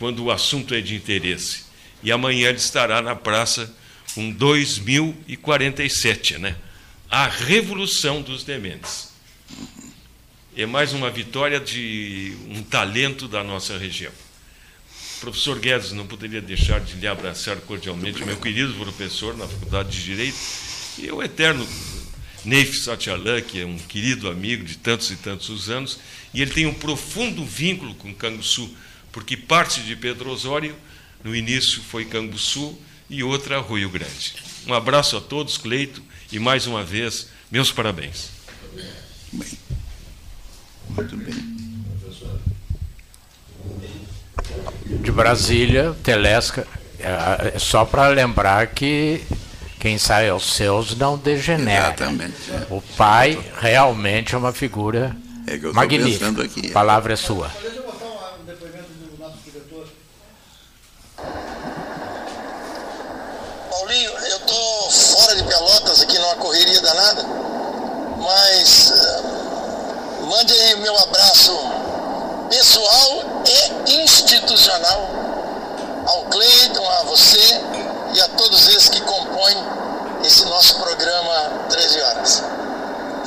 quando o assunto é de interesse. E amanhã ele estará na praça com 2047, né? A revolução dos dementes. É mais uma vitória de um talento da nossa região. Professor Guedes, não poderia deixar de lhe abraçar cordialmente, meu querido professor na Faculdade de Direito, e o eterno Neif Satyalan, que é um querido amigo de tantos e tantos anos, e ele tem um profundo vínculo com Canguçu, porque parte de Pedro Osório, no início foi Canguçu e outra Rio Grande. Um abraço a todos, Cleito, e mais uma vez, meus parabéns. Bem. Muito bem. De Brasília, Telesca, só para lembrar que quem sai aos seus não degenera. Exatamente. O pai realmente é uma figura magnífica. A palavra é sua. Deixa eu botar um depoimento do nosso diretor. Paulinho, eu estou fora de Pelotas aqui numa correria danada, mas mande aí o meu abraço pessoal e institucional ao Cleiton, a você e a todos esses que compõem esse nosso programa 13 Horas.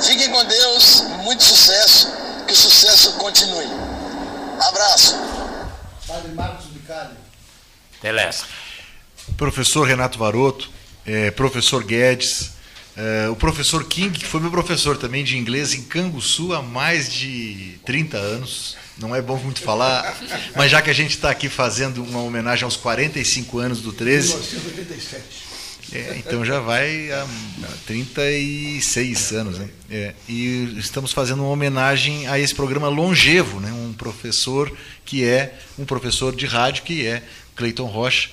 Fiquem com Deus, muito sucesso, que o sucesso continue. Abraço. Padre Marcos Bicalho. Telesca. Professor Renato Varoto, professor Guedes, o professor King, que foi meu professor também de inglês em Canguçu há mais de 30 anos. Não é bom muito falar, mas já que a gente está aqui fazendo uma homenagem aos 45 anos do 13... 1987. Então já vai há 36 anos. Né? E estamos fazendo uma homenagem a esse programa longevo, né? Um professor que é um professor de rádio, que é Cleiton Rocha.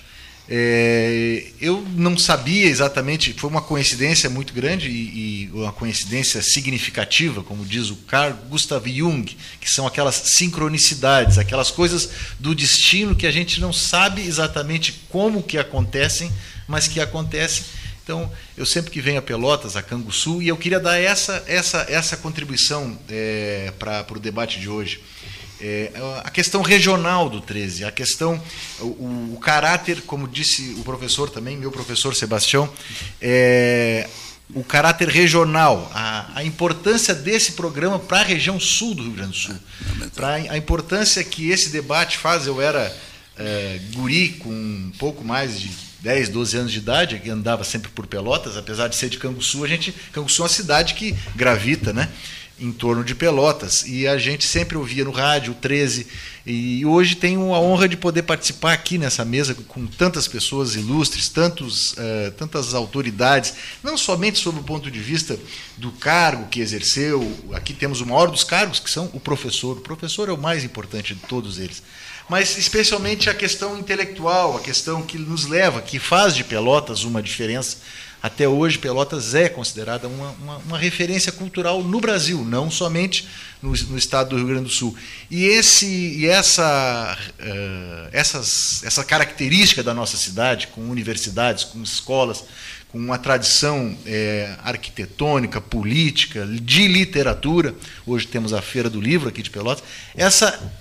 Eu não sabia exatamente, foi uma coincidência muito grande e uma coincidência significativa, como diz o Carl Gustav Jung, que são aquelas sincronicidades, aquelas coisas do destino que a gente não sabe exatamente como que acontecem, mas que acontecem. Então, eu sempre que venho a Pelotas, a Canguçu, e eu queria dar essa contribuição para o debate de hoje. A questão regional do 13, a questão, o caráter, como disse o professor também, meu professor Sebastião, o caráter regional, a importância desse programa para a região sul do Rio Grande do Sul, a importância que esse debate faz. Eu era guri com um pouco mais de 10, 12 anos de idade, que andava sempre por Pelotas, apesar de ser de Canguçu, Canguçu é uma cidade que gravita, né, em torno de Pelotas, e a gente sempre ouvia no rádio, o 13, e hoje tenho a honra de poder participar aqui nessa mesa com tantas pessoas ilustres, tantas autoridades, não somente sob o ponto de vista do cargo que exerceu. Aqui temos o maior dos cargos, que são o professor. O professor é o mais importante de todos eles, mas especialmente a questão intelectual, a questão que nos leva, que faz de Pelotas uma diferença. Até hoje, Pelotas é considerada uma referência cultural no Brasil, não somente no estado do Rio Grande do Sul. E essa característica da nossa cidade, com universidades, com escolas, com uma tradição arquitetônica, política, de literatura. Hoje temos a Feira do Livro aqui de Pelotas.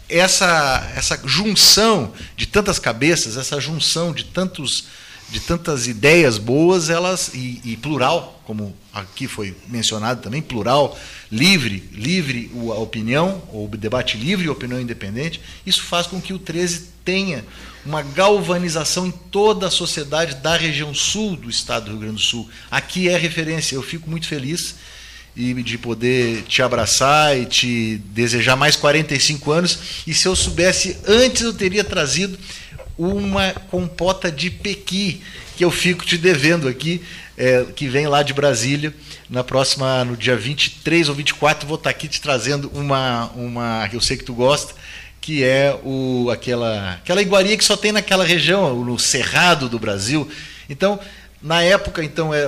Essa junção de tantas cabeças, essa junção de tantas ideias boas, e plural, como aqui foi mencionado também, plural, livre a opinião, ou debate livre e opinião independente, isso faz com que o 13 tenha uma galvanização em toda a sociedade da região sul do estado do Rio Grande do Sul. Aqui é referência. Eu fico muito feliz de poder te abraçar e te desejar mais 45 anos. E se eu soubesse, antes eu teria trazido uma compota de pequi, que eu fico te devendo aqui, que vem lá de Brasília. No dia 23 ou 24, vou estar aqui te trazendo uma que eu sei que tu gosta, que é aquela iguaria que só tem naquela região, no cerrado do Brasil. Então, na época,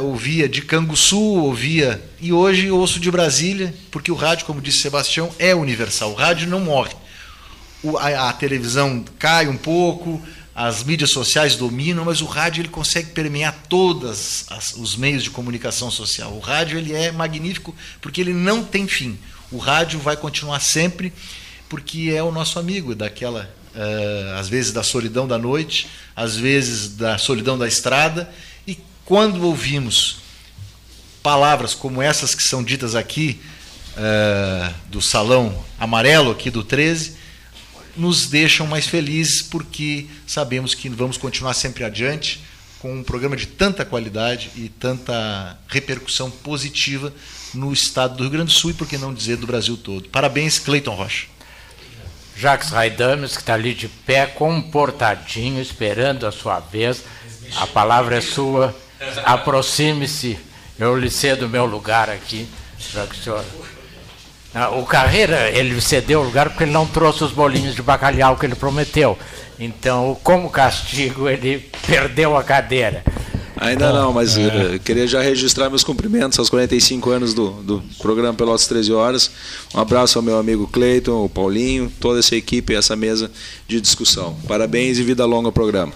ouvia de Canguçu, e hoje eu ouço de Brasília, porque o rádio, como disse Sebastião, é universal. O rádio não morre. A televisão cai um pouco, as mídias sociais dominam, mas o rádio ele consegue permear todos os meios de comunicação social. O rádio ele é magnífico porque ele não tem fim. O rádio vai continuar sempre, porque é o nosso amigo às vezes da solidão da noite, às vezes da solidão da estrada, e quando ouvimos palavras como essas que são ditas aqui, do Salão Amarelo, aqui do 13, nos deixam mais felizes, porque sabemos que vamos continuar sempre adiante com um programa de tanta qualidade e tanta repercussão positiva no estado do Rio Grande do Sul e, por que não dizer, do Brasil todo. Parabéns, Cleiton Rocha. Jacques Heidams, que está ali de pé, comportadinho, esperando a sua vez. A palavra é sua. Aproxime-se. Eu lhe cedo o meu lugar aqui, já que o senhor... O Carreira, ele cedeu o lugar porque ele não trouxe os bolinhos de bacalhau que ele prometeu. Então, como castigo, ele perdeu a cadeira. Ainda então, não, mas eu queria já registrar meus cumprimentos aos 45 anos do programa Pelotas 13 Horas. Um abraço ao meu amigo Cleiton, o Paulinho, toda essa equipe e essa mesa de discussão. Parabéns e vida longa ao programa.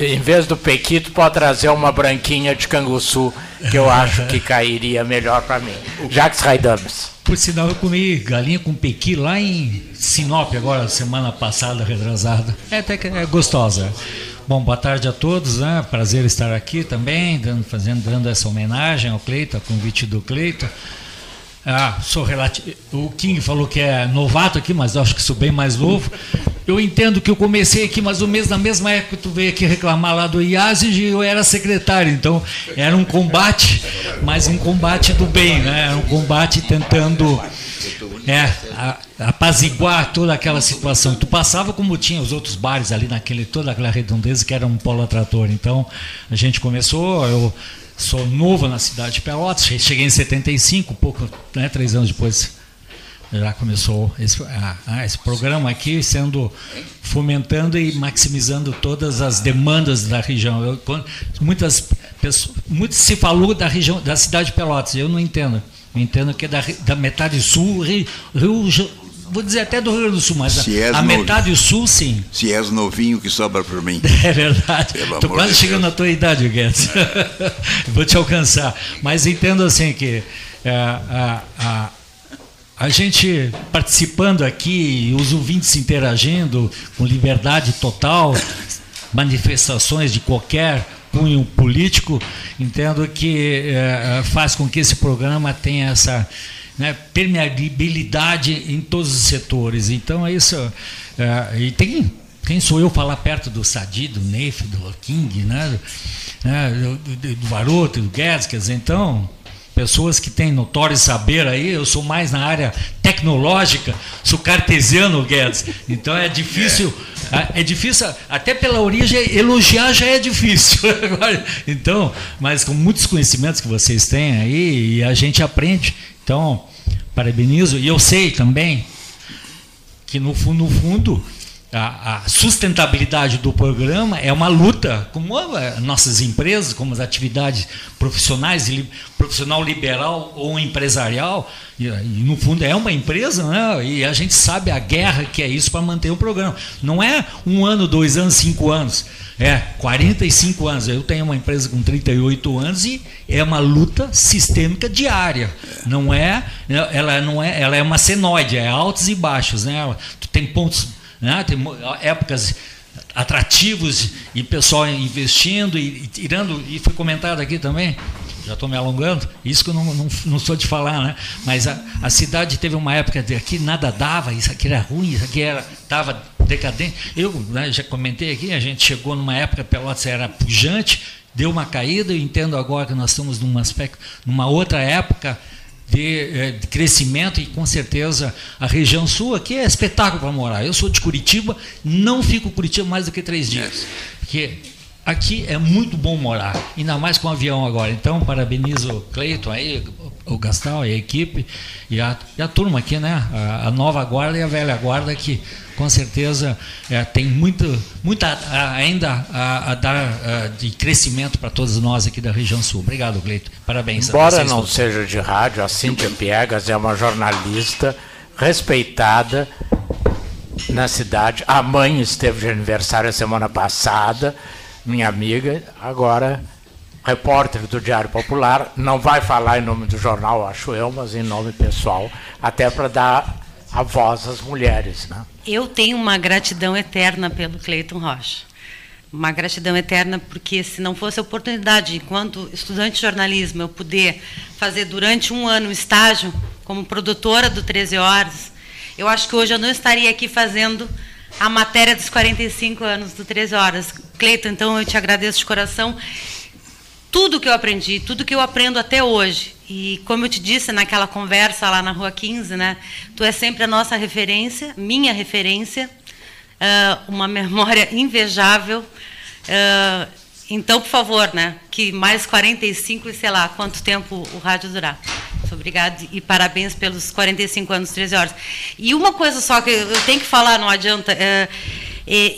Em vez do Pequito, pode trazer uma branquinha de Canguçu, que eu acho que cairia melhor para mim. Jacques Heidams. Por sinal, eu comi galinha com pequi lá em Sinop, agora, semana passada, retrasada. É até que é gostosa. Bom, boa tarde a todos, né? Prazer estar aqui também, dando essa homenagem ao Cleiton, a convite do Cleiton. O King falou que é novato aqui, mas eu acho que sou bem mais novo. Eu entendo que eu comecei aqui mais ou menos na mesma época que tu veio aqui reclamar lá do IASIG e eu era secretário, então era um combate, mas um combate do bem, né? Era um combate tentando apaziguar toda aquela situação. Tu passava como tinha os outros bares ali toda aquela redondeza que era um polo atrator. Então a gente começou, sou novo na cidade de Pelotas, cheguei em 75, pouco, né, 3 anos depois já começou esse programa aqui, fomentando e maximizando todas as demandas da região. Muito se falou da região, da cidade de Pelotas, eu não entendo. Eu entendo que é da metade sul, vou dizer até do Rio Grande do Sul, mas a metade do sul, sim. Se és novinho, que sobra para mim. É verdade. Estou quase chegando na tua idade, Guedes. Vou te alcançar. Mas entendo assim que a gente participando aqui, os ouvintes interagindo com liberdade total, manifestações de qualquer cunho político, entendo que faz com que esse programa tenha essa... né, permeabilidade em todos os setores. Então é isso. E tem quem sou eu falar perto do Sadi, do Neif, do King, né, do Varoto, do Guedes, quer dizer, então pessoas que têm notório saber aí. Eu sou mais na área tecnológica, sou cartesiano, Guedes. Então é difícil, até pela origem elogiar já é difícil. Então, mas com muitos conhecimentos que vocês têm aí e a gente aprende. Então, parabenizo, e eu sei também que, no fundo, a sustentabilidade do programa é uma luta, como nossas empresas, como as atividades profissionais, profissional liberal ou empresarial, e no fundo é uma empresa, né? E a gente sabe a guerra que é isso para manter o programa. Não é 1 ano, 2 anos, 5 anos, 45 anos. Eu tenho uma empresa com 38 anos e é uma luta sistêmica diária. Ela é uma senoide, é altos e baixos, né? Tu tem pontos, né? Tem épocas atrativos e pessoal investindo e tirando, e foi comentado aqui também. Já estou me alongando, isso que eu não sou de falar, né? Mas a cidade teve uma época de aqui nada dava, isso aqui era ruim, isso aqui estava decadente. Eu, né, já comentei aqui, a gente chegou numa época, Pelotas era pujante, deu uma caída. Eu entendo agora que nós estamos numa outra época de crescimento e, com certeza, a região sul aqui é espetáculo para morar. Eu sou de Curitiba, não fico em Curitiba mais do que 3 dias, porque... aqui é muito bom morar, ainda mais com o avião agora. Então, parabenizo o Cleiton, o Gastal e a equipe, e a turma aqui, né? A nova guarda e a velha guarda, que com certeza tem muita ainda a dar de crescimento para todos nós aqui da região sul. Obrigado, Cleiton. Parabéns. Embora não seja de rádio, a Cíntia Piegas é uma jornalista respeitada na cidade. A mãe esteve de aniversário a semana passada, minha amiga, agora repórter do Diário Popular, não vai falar em nome do jornal, acho eu, mas em nome pessoal, até para dar a voz às mulheres, né? Eu tenho uma gratidão eterna pelo Cleiton Rocha. uma gratidão eterna, porque se não fosse a oportunidade, enquanto estudante de jornalismo, eu poder fazer durante um ano um estágio como produtora do 13 Horas, eu acho que hoje eu não estaria aqui fazendo a matéria dos 45 anos do 13 Horas. Cleiton, então eu te agradeço de coração tudo que eu aprendi, tudo que eu aprendo até hoje. E como eu te disse naquela conversa lá na Rua 15, né, tu é sempre a nossa referência, minha referência, uma memória invejável. Então, por favor, né, que mais 45 e sei lá quanto tempo o rádio durar. Muito obrigada e parabéns pelos 45 anos, 13 horas. E uma coisa só que eu tenho que falar, não adianta.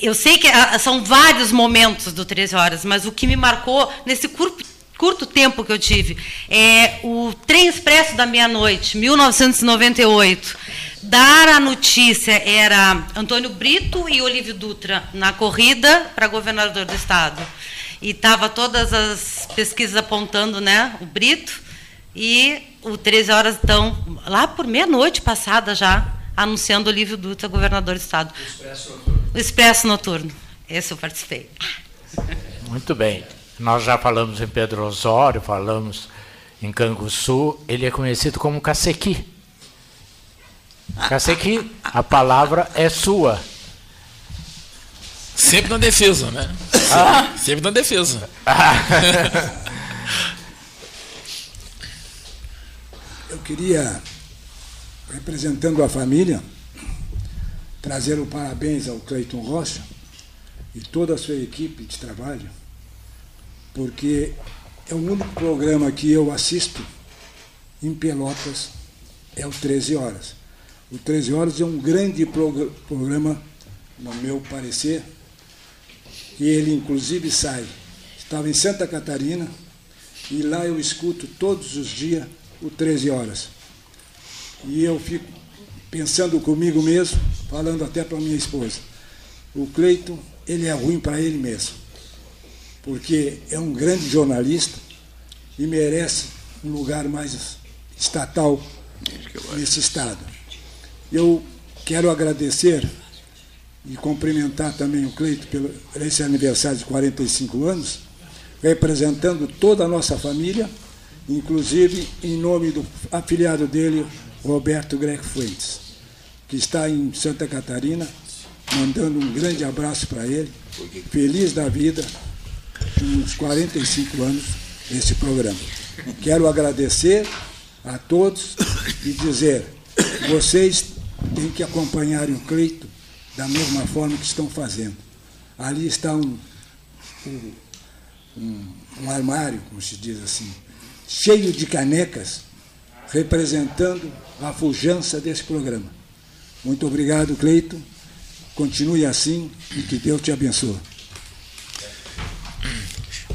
Eu sei que são vários momentos do 13 horas, mas o que me marcou nesse curto tempo que eu tive é o Trem Expresso da Meia-Noite, 1998. Dar a notícia era Antônio Brito e Olívio Dutra na corrida para governador do Estado. E estava todas as pesquisas apontando, né, o Brito, e o 13 horas, então, lá por meia-noite passada já, anunciando Olívio Dutra governador do Estado. O Expresso Noturno. O Expresso Noturno. Esse eu participei. Muito bem. Nós já falamos em Pedro Osório, falamos em Canguçu. Ele é conhecido como Cacequi. Cacequi, a palavra é sua. Sempre na defesa, né? Sempre na defesa. Eu queria, representando a família, trazer o parabéns ao Cleiton Rocha e toda a sua equipe de trabalho, porque é o único programa que eu assisto em Pelotas, é o 13 Horas. O 13 Horas é um grande programa, no meu parecer, e ele, inclusive, sai. Estava em Santa Catarina e lá eu escuto todos os dias o 13 Horas. E eu fico pensando comigo mesmo, falando até para minha esposa. O Cleiton, ele é ruim para ele mesmo, porque é um grande jornalista e merece um lugar mais estatal nesse Estado. Eu quero agradecer e cumprimentar também o Cleiton pelo esse aniversário de 45 anos, representando toda a nossa família, inclusive em nome do afiliado dele, Roberto Greco Fuentes, que está em Santa Catarina, mandando um grande abraço para ele, feliz da vida, uns 45 anos desse programa. Quero agradecer a todos e dizer, vocês têm que acompanhar o Cleiton da mesma forma que estão fazendo. Ali está um armário, como se diz assim, cheio de canecas, representando a pujança desse programa. Muito obrigado, Cleiton. Continue assim e que Deus te abençoe.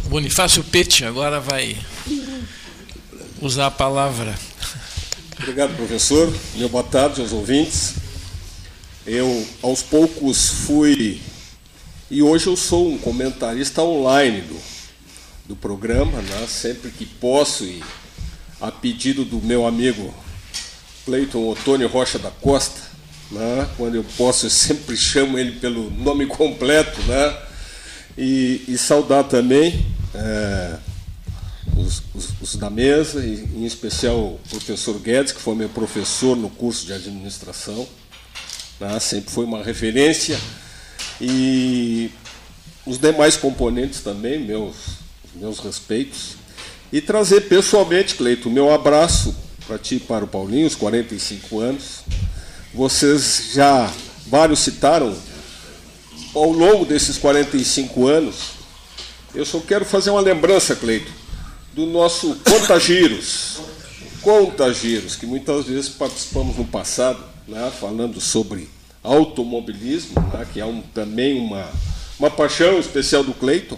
Bonifácio Pitch agora vai usar a palavra. Obrigado, professor. Meu boa tarde aos ouvintes. Eu, aos poucos, fui... E hoje eu sou um comentarista online do programa, né? Sempre que posso, e a pedido do meu amigo Cleiton Otônio Rocha da Costa, né? Quando eu posso, eu sempre chamo ele pelo nome completo, né? E saudar também os da mesa, e, em especial o professor Guedes, que foi meu professor no curso de administração, né? Sempre foi uma referência, e os demais componentes também, meus respeitos. E trazer pessoalmente, Cleiton, meu abraço para ti e para o Paulinho, os 45 anos. Vocês já vários citaram ao longo desses 45 anos. Eu só quero fazer uma lembrança, Cleiton, do nosso Contagiros. Contagiros, que muitas vezes participamos no passado, né, falando sobre automobilismo, né, que é também uma paixão especial do Cleiton.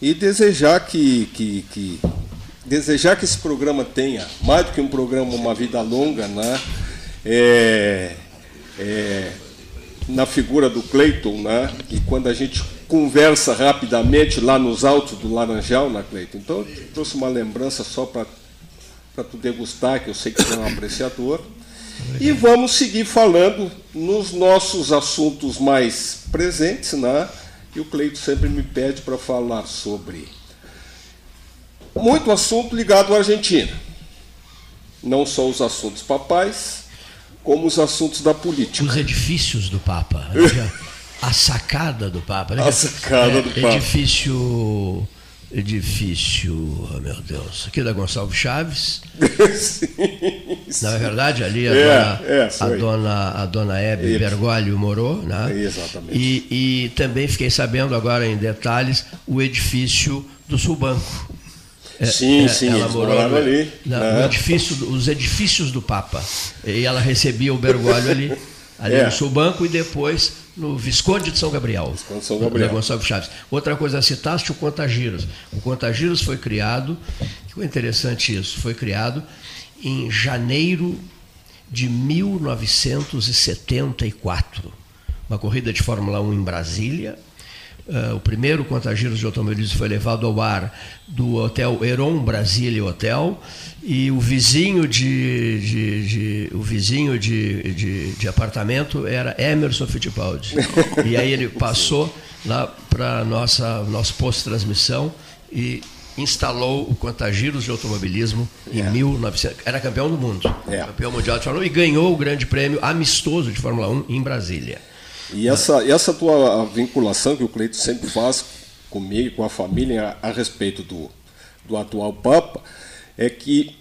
E desejar que esse programa tenha, mais do que um programa, uma vida longa, né? Na figura do Cleiton, né? E quando a gente conversa rapidamente lá nos altos do Laranjal, né, Cleiton? Então, eu trouxe uma lembrança só para tu degustar, que eu sei que tu é um apreciador. E vamos seguir falando nos nossos assuntos mais presentes, né? E o Cleito sempre me pede para falar sobre muito assunto ligado à Argentina. Não só os assuntos papais, como os assuntos da política. Os edifícios do Papa. A sacada do Papa. A sacada do Papa. Edifício, oh meu Deus, aqui da Gonçalves Chaves. Sim. Na verdade, ali a dona Hebe Bergoglio morou, né? Exatamente. E também fiquei sabendo agora em detalhes o edifício do Sul-Banco. Sim, ela morava ali. No edifício, os edifícios do Papa. E ela recebia o Bergoglio ali no Sul-Banco e depois no Visconde de São Gabriel. Da Gonçalves Chaves. Outra coisa, citaste o Contagiros. O Contagiros foi criado, que é interessante isso, foi criado em janeiro de 1974. Uma corrida de Fórmula 1 em Brasília. O primeiro Contagiros de automobilismo foi levado ao ar do hotel Heron Brasília Hotel, e o vizinho de apartamento era Emerson Fittipaldi. E aí ele passou lá para nosso posto de transmissão e instalou o Contagiros de automobilismo em 1900. Era campeão do mundo, campeão mundial de Fórmula 1, e ganhou o grande prêmio amistoso de Fórmula 1 em Brasília. E essa tua vinculação que o Cleito sempre faz comigo, com a família, a respeito do atual Papa, é que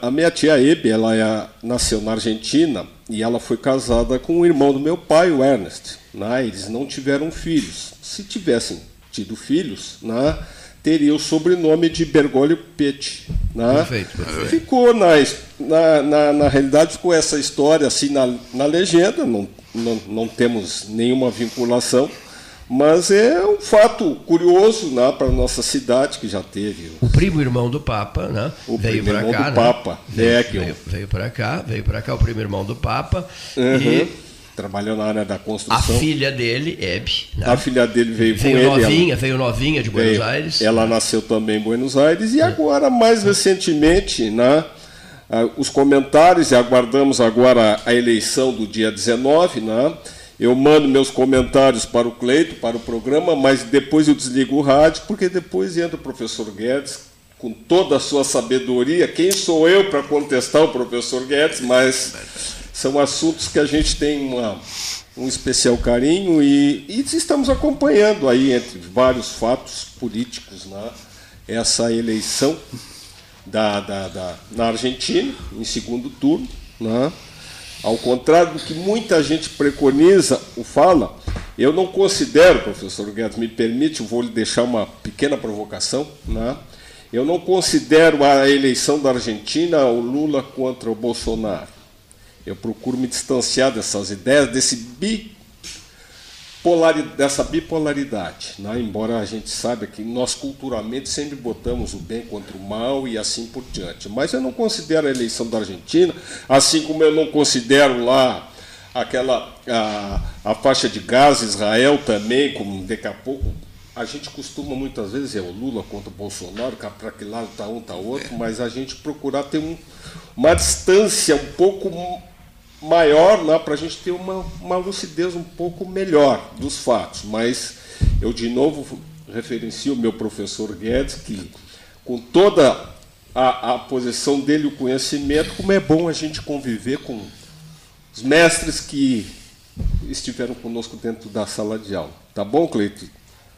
a minha tia Hebe, ela nasceu na Argentina e ela foi casada com o irmão do meu pai, o Ernest. Né? Eles não tiveram filhos. Se tivessem tido filhos, né, teria o sobrenome de Bergoglio Pitch. Né? Perfeito. Ficou, na realidade, ficou essa história assim na legenda, não temos nenhuma vinculação, mas é um fato curioso, né, para a nossa cidade, que já teve. O primo irmão do Papa, né, veio para cá. Veio para cá o primo irmão do Papa. Trabalhou na área da construção. A filha dele, Hebe. Né? A filha dele veio novinha de Buenos Aires. Ela nasceu também em Buenos Aires. E agora, mais recentemente, né, os comentários, e aguardamos agora a eleição do dia 19, né? Eu mando meus comentários para o Cleito, para o programa, mas depois eu desligo o rádio, porque depois entra o professor Guedes com toda a sua sabedoria. Quem sou eu para contestar o professor Guedes? Mas são assuntos que a gente tem um especial carinho e estamos acompanhando aí, entre vários fatos políticos, né, essa eleição na Argentina, em segundo turno, né? Ao contrário do que muita gente preconiza ou fala, eu não considero, professor Guedes, me permite, eu vou lhe deixar uma pequena provocação, né? Eu não considero a eleição da Argentina o Lula contra o Bolsonaro. Eu procuro me distanciar dessas ideias, dessa bipolaridade, né? Embora a gente saiba que nós culturalmente sempre botamos o bem contra o mal e assim por diante. Mas eu não considero a eleição da Argentina, assim como eu não considero lá a faixa de Gaza, Israel também, como daqui a pouco a gente costuma muitas vezes o Lula contra o Bolsonaro, para que lado está um, está outro, mas a gente procurar ter uma distância um pouco maior, né, para a gente ter uma lucidez um pouco melhor dos fatos. Mas eu, de novo, referencio o meu professor Guedes, que, com toda a posição dele, o conhecimento, como é bom a gente conviver com os mestres que estiveram conosco dentro da sala de aula. Tá bom, Cleiton?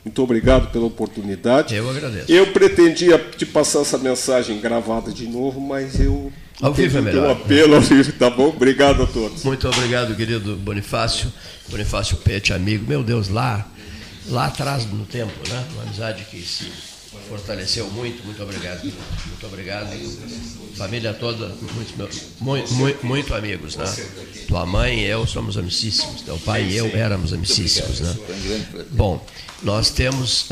Muito obrigado pela oportunidade. Eu agradeço. Eu pretendia te passar essa mensagem gravada de novo, mas eu... Ao vivo é melhor. Um apelo ao vivo, tá bom? Obrigado a todos. Muito obrigado, querido Bonifácio. Bonifácio Pet, amigo. Meu Deus, lá atrás no tempo, né? Uma amizade que se fortaleceu muito. Muito obrigado. Muito obrigado. Família toda, muito amigos, né? Tua mãe e eu somos amicíssimos. Teu pai e eu éramos amicíssimos, né? Bom, nós temos...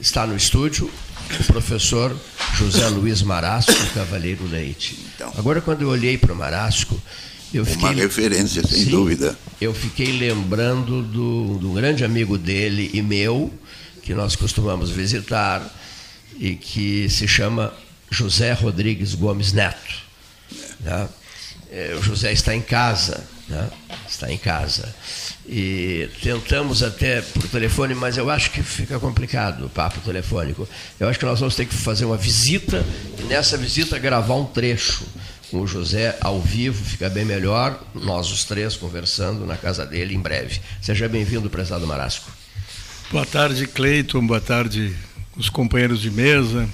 está no estúdio o professor José Luiz Marasco Cavalheiro Leite. Então, agora, quando eu olhei para o Marasco, eu fiquei... Uma referência, sem dúvida. Eu fiquei lembrando do grande amigo dele e meu, que nós costumamos visitar, e que se chama José Rodrigues Gomes Neto. Né? o José está em casa, né? Está em casa. E tentamos até por telefone, mas eu acho que fica complicado o papo telefônico. Eu acho que nós vamos ter que fazer uma visita e nessa visita gravar um trecho com o José ao vivo, fica bem melhor, nós os três conversando na casa dele em breve. Seja bem-vindo, prezado Marasco. Boa tarde, Cleiton, boa tarde os companheiros de mesa.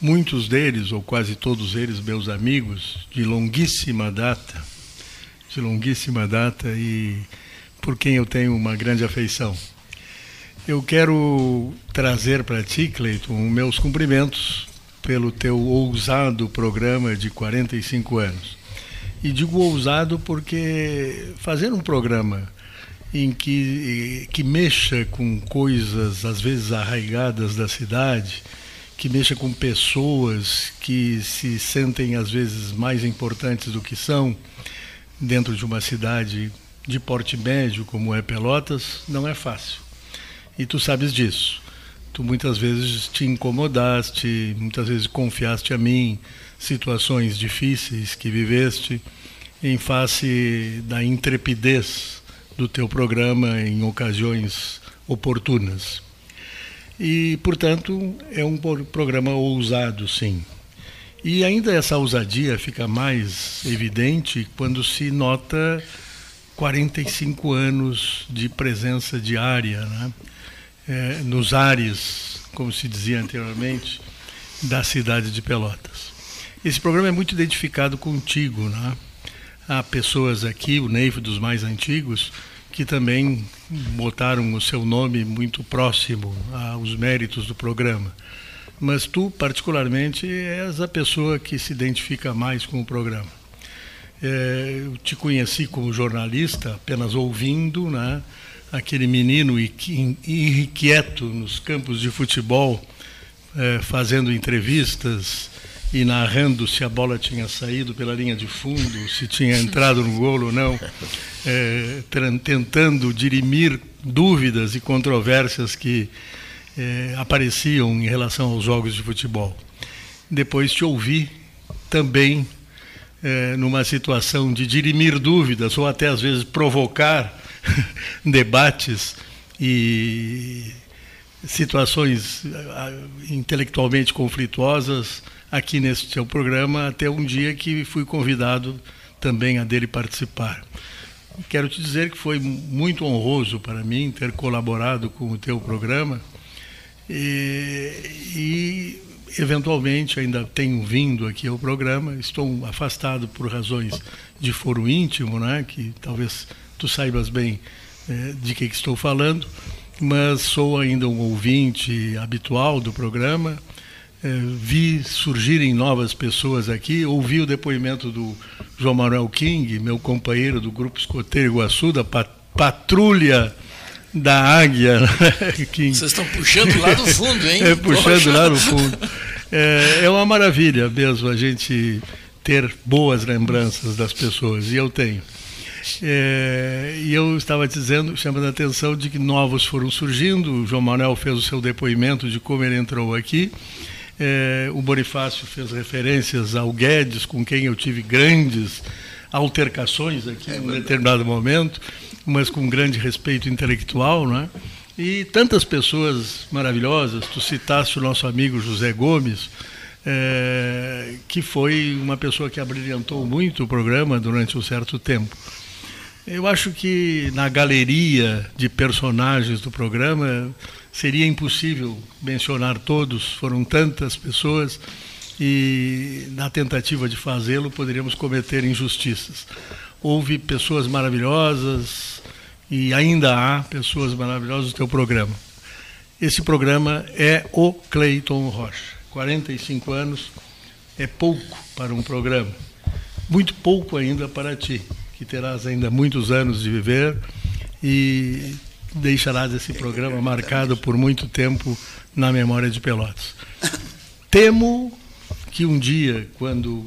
Muitos deles, ou quase todos eles, meus amigos, de longuíssima data e por quem eu tenho uma grande afeição. Eu quero trazer para ti, Cleiton, meus cumprimentos pelo teu ousado programa de 45 anos. E digo ousado porque fazer um programa em que mexa com coisas, às vezes, arraigadas da cidade, que mexa com pessoas que se sentem, às vezes, mais importantes do que são, dentro de uma cidade de porte médio, como é Pelotas, não é fácil. E tu sabes disso. Tu muitas vezes te incomodaste, muitas vezes confiaste a mim situações difíceis que viveste em face da intrepidez do teu programa em ocasiões oportunas. E, portanto, é um programa ousado, sim. E ainda essa ousadia fica mais evidente quando se nota 45 anos de presença diária, né? Nos ares, como se dizia anteriormente, da cidade de Pelotas. Esse programa é muito identificado contigo, né? Há pessoas aqui, o Neif dos mais antigos, que também botaram o seu nome muito próximo aos méritos do programa. Mas tu, particularmente, és a pessoa que se identifica mais com o programa. Eu te conheci como jornalista, apenas ouvindo, né? Aquele menino irrequieto nos campos de futebol, fazendo entrevistas e narrando se a bola tinha saído pela linha de fundo, se tinha entrado no gol ou não, tentando dirimir dúvidas e controvérsias que apareciam em relação aos jogos de futebol. Depois te ouvi também numa situação de dirimir dúvidas ou até às vezes provocar debates e situações intelectualmente conflituosas aqui nesse seu programa, até um dia que fui convidado também a dele participar. Quero te dizer que foi muito honroso para mim ter colaborado com o teu programa. E eventualmente, ainda tenho vindo aqui ao programa, estou afastado por razões de foro íntimo, né, que talvez tu saibas bem de que estou falando, mas sou ainda um ouvinte habitual do programa, vi surgirem novas pessoas aqui, ouvi o depoimento do João Manuel King, meu companheiro do Grupo Escoteiro Iguaçu, da Patrulha da Águia. Que... vocês estão puxando lá do fundo, hein? Puxando lá no fundo. É uma maravilha mesmo a gente ter boas lembranças das pessoas, e eu tenho. E eu estava dizendo, chamando a atenção de que novos foram surgindo. O João Manuel fez o seu depoimento de como ele entrou aqui. O Bonifácio fez referências ao Guedes, com quem eu tive grandes altercações aqui em um determinado momento, mas com grande respeito intelectual, né? E tantas pessoas maravilhosas. Tu citaste o nosso amigo José Gomes, que foi uma pessoa que abrilhantou muito o programa durante um certo tempo. Eu acho que na galeria de personagens do programa seria impossível mencionar todos, foram tantas pessoas, e na tentativa de fazê-lo poderíamos cometer injustiças. Houve pessoas maravilhosas e ainda há pessoas maravilhosas no teu programa. Esse programa é o Cleiton Rocha. 45 anos é pouco para um programa, muito pouco ainda para ti, que terás ainda muitos anos de viver e deixarás esse programa marcado por muito tempo na memória de Pelotas. Temo que um dia, quando,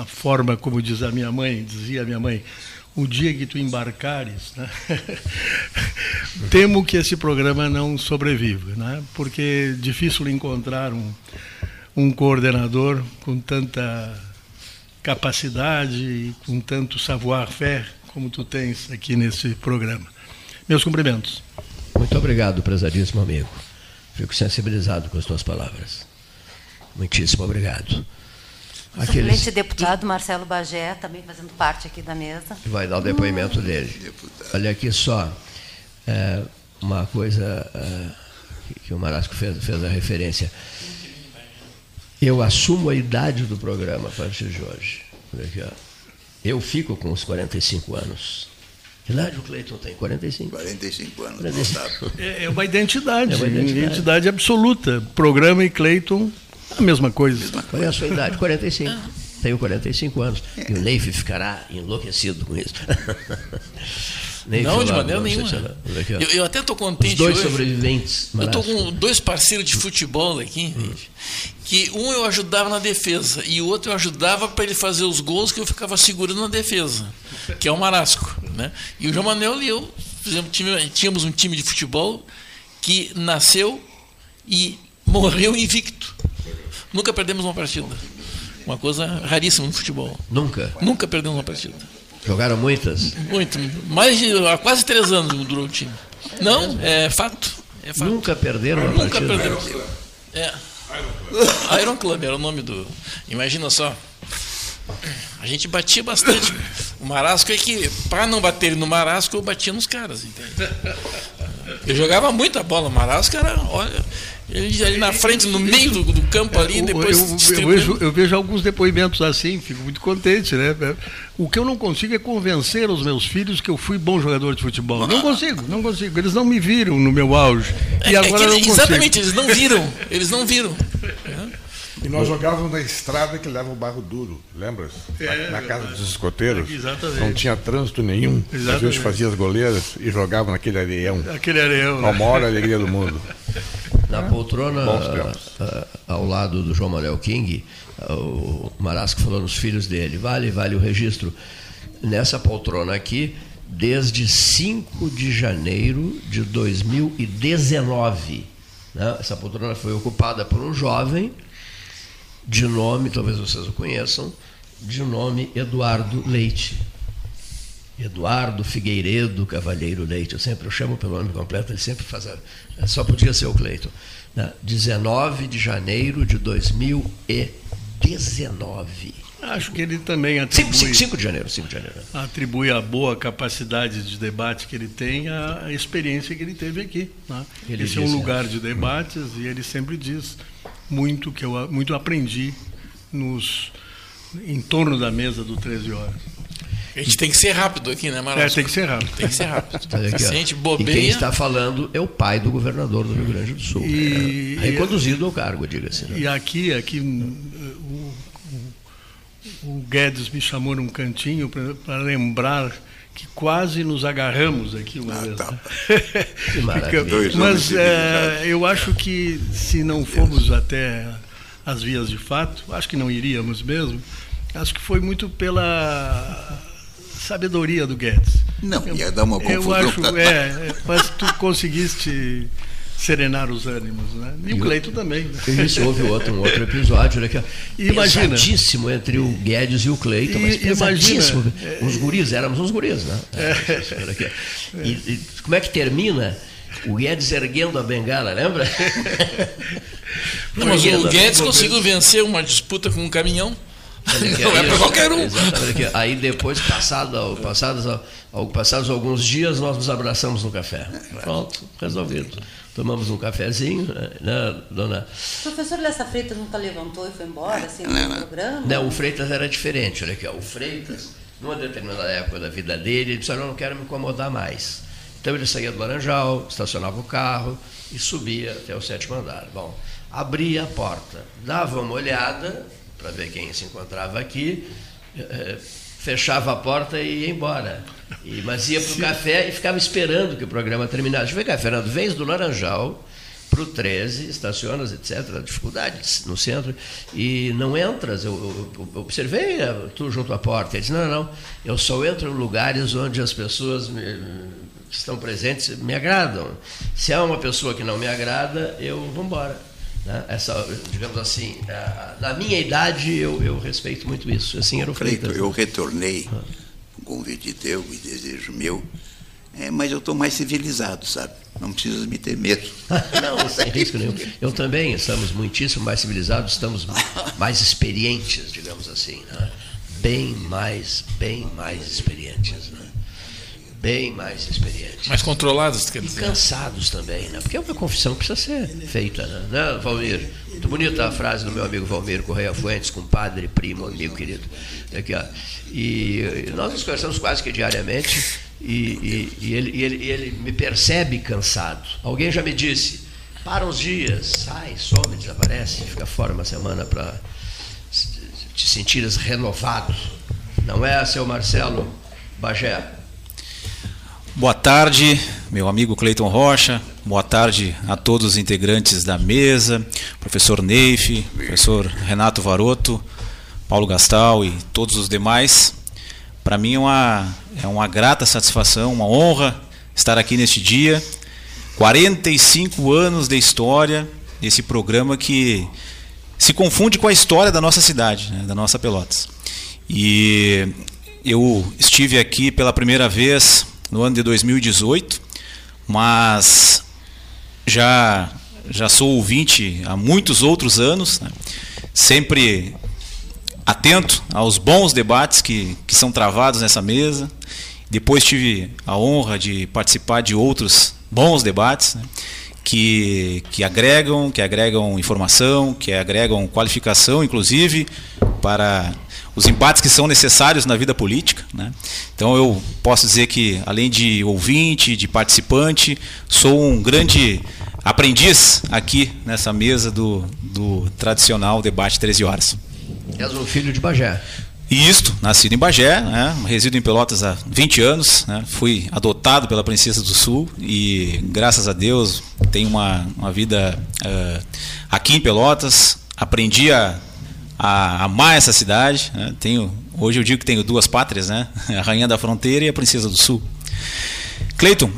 a forma como diz a minha mãe, o dia que tu embarcares, né? Temo que esse programa não sobreviva, né? Porque é difícil encontrar um coordenador com tanta capacidade e com tanto savoir-faire como tu tens aqui nesse programa. Meus cumprimentos. Muito obrigado, prezadíssimo amigo. Fico sensibilizado com as tuas palavras. Muitíssimo obrigado. Aqueles... Excelente deputado Marcelo Bagé, também fazendo parte aqui da mesa. Vai dar o depoimento dele. Deputado. Olha aqui só, uma coisa que o Marasco fez a referência. Eu assumo a idade do programa a partir de hoje. Olha aqui, ó. Eu fico com os 45 anos. Que idade o Cleiton tem? 45? 45 anos. 45. É uma identidade, identidade absoluta. Programa e Cleiton... A mesma coisa. Qual é a sua idade? 45. Tenho 45 anos. E o Neif ficará enlouquecido com isso. Neif, não, de maneira nenhuma. Eu até estou contente. Os dois hoje, sobreviventes. Eu estou com dois parceiros de futebol aqui, que um eu ajudava na defesa e o outro eu ajudava para ele fazer os gols que eu ficava segurando na defesa, que é o Marasco. Né? E o João Manuel e eu tínhamos um time de futebol que nasceu e morreu invicto. Nunca perdemos uma partida. Uma coisa raríssima no futebol. Nunca? Nunca perdemos uma partida. Jogaram muitas? Muito. Mais de, há quase 3 anos durou o time. Não, é fato. É fato. Nunca perderam uma partida? Nunca perderam. É. Iron Club era o nome do... Imagina só. A gente batia bastante. O Marasco é que, para não bater no Marasco, eu batia nos caras, entende? Eu jogava muita bola. O Marasco era... Olha, ele ali na frente, no meio do campo ali, depois... Eu vejo alguns depoimentos assim, fico muito contente, né? O que eu não consigo é convencer os meus filhos que eu fui bom jogador de futebol. Não consigo. Eles não me viram no meu auge. E agora não consigo. Exatamente, eles não viram. E nós jogávamos na estrada que leva o barro duro, lembra? Na casa dos escoteiros. Exatamente. Não tinha trânsito nenhum. Exatamente. A gente fazia as goleiras e jogava naquele areião. Aquele areião. Né? A maior alegria do mundo. Na poltrona, ao lado do João Manuel King, o Marasco falou nos filhos dele, vale o registro. Nessa poltrona aqui, desde 5 de janeiro de 2019. Né? Essa poltrona foi ocupada por um jovem, de nome, talvez vocês o conheçam, de nome Eduardo Leite. Eduardo Figueiredo Cavalheiro Leite, eu chamo pelo nome completo, ele sempre faz, só podia ser o Cleiton. 19 de janeiro de 2019. Acho que ele também atribui... 5 de janeiro. Atribui a boa capacidade de debate que ele tem à experiência que ele teve aqui. Né? Esse é um lugar de debates e ele sempre diz muito que eu aprendi em torno da mesa do 13 Horas. A gente tem que ser rápido aqui, né, Marasco? Tem que ser rápido. Aqui, se a gente bobeia... E quem está falando é o pai do governador do Rio Grande do Sul. Reconduzido ao cargo, diga-se. Né? E aqui o Guedes me chamou num cantinho para lembrar que quase nos agarramos aqui uma vez. Tá. Que maravilha. Mas eu acho que se não fomos até as vias de fato, acho que não iríamos mesmo, acho que foi muito pela... sabedoria do Guedes. Não, ia dar uma confusão. Eu acho, mas tu conseguiste serenar os ânimos, né? E o Cleiton também. Isso, houve um outro episódio, né? Pesadíssimo entre o Guedes e o Cleiton, mas pesadíssimo. Os guris, éramos uns guris, né? E como é que termina? O Guedes erguendo a bengala, lembra? Não, mas o Guedes conseguiu vencer uma disputa com um caminhão. Não é para qualquer um. Exatamente. Aí depois, passados alguns dias, nós nos abraçamos no café. Pronto, resolvido. Tomamos um cafezinho, né, dona? O professor Lessa Freitas nunca levantou e foi embora, assim, no programa? Não, o Freitas era diferente. Olha aqui, o Freitas, numa determinada época da vida dele, ele disse, não quero me incomodar mais. Então ele saía do Laranjal, estacionava o carro e subia até o 7º andar. Bom, abria a porta, dava uma olhada... para ver quem se encontrava aqui, fechava a porta e ia embora. Mas ia para o café e ficava esperando que o programa terminasse. Vem cá, Fernando, vens do Laranjal para o 13, estacionas, etc., dificuldades no centro, e não entras. Eu observei tu junto à porta. Ele disse, não, eu só entro em lugares onde as pessoas que estão presentes me agradam. Se há uma pessoa que não me agrada, eu vou embora. Né? Essa, digamos assim, na minha idade eu respeito muito isso. Assim era o Freitas. Cleiton, eu retornei, por convite teu e desejo meu, mas eu estou mais civilizado, sabe? Não precisa me ter medo. Não, sem risco nenhum. Eu também, estamos muitíssimo mais civilizados, estamos mais experientes, digamos assim. Né? Bem mais experientes, né? Bem mais experientes. Mais controlados, quer dizer. E cansados também, né? Porque é uma confissão que precisa ser feita, né, Valmir? Muito bonita a frase do meu amigo Valmir Correia Fuentes, compadre, primo, amigo querido. Aqui, ó. E nós nos conversamos quase que diariamente e ele me percebe cansado. Alguém já me disse, para uns dias, sai, some, desaparece, fica fora uma semana para te sentires renovado. Não é, seu Marcelo Bagé? Boa tarde, meu amigo Cleiton Rocha. Boa tarde a todos os integrantes da mesa, professor Neif, professor Renato Varoto, Paulo Gastal e todos os demais. Para mim é uma grata satisfação, uma honra estar aqui neste dia. 45 anos de história, esse programa que se confunde com a história da nossa cidade, né, da nossa Pelotas. E eu estive aqui pela primeira vez no ano de 2018, mas já sou ouvinte há muitos outros anos, né? Sempre atento aos bons debates que são travados nessa mesa. Depois tive a honra de participar de outros bons debates, né? que agregam informação, que agregam qualificação, inclusive, para os embates que são necessários na vida política, né? Então eu posso dizer que, além de ouvinte, de participante, sou um grande aprendiz aqui nessa mesa do tradicional debate 13 horas. És um filho de Bagé. E isto, nascido em Bagé, né? Resido em Pelotas há 20 anos, né? Fui adotado pela Princesa do Sul e, graças a Deus, tenho uma vida aqui em Pelotas. Aprendi a amar essa cidade, né? Hoje eu digo que tenho duas pátrias, né? A Rainha da Fronteira e a Princesa do Sul. Cleiton,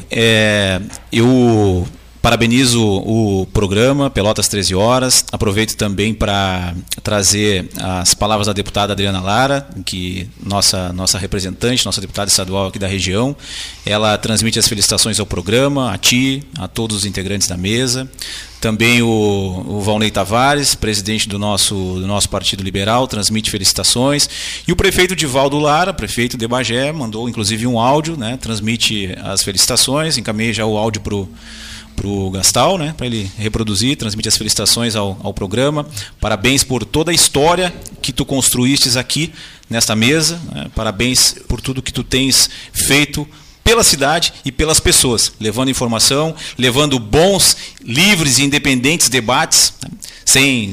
eu parabenizo o programa Pelotas 13 Horas. Aproveito também para trazer as palavras da deputada Adriana Lara, que nossa representante, nossa deputada estadual aqui da região. Ela transmite as felicitações ao programa, a ti, a todos os integrantes da mesa. Também o Valnei Tavares, presidente do nosso Partido Liberal, transmite felicitações. E o prefeito Divaldo Lara, prefeito de Bagé, mandou inclusive um áudio, né? Transmite as felicitações, encaminhei já o áudio para o Gastal, né, para ele reproduzir, transmite as felicitações ao programa. Parabéns por toda a história que tu construístes aqui nesta mesa, né, parabéns por tudo que tu tens feito pela cidade e pelas pessoas, levando informação, levando bons, livres e independentes debates, né,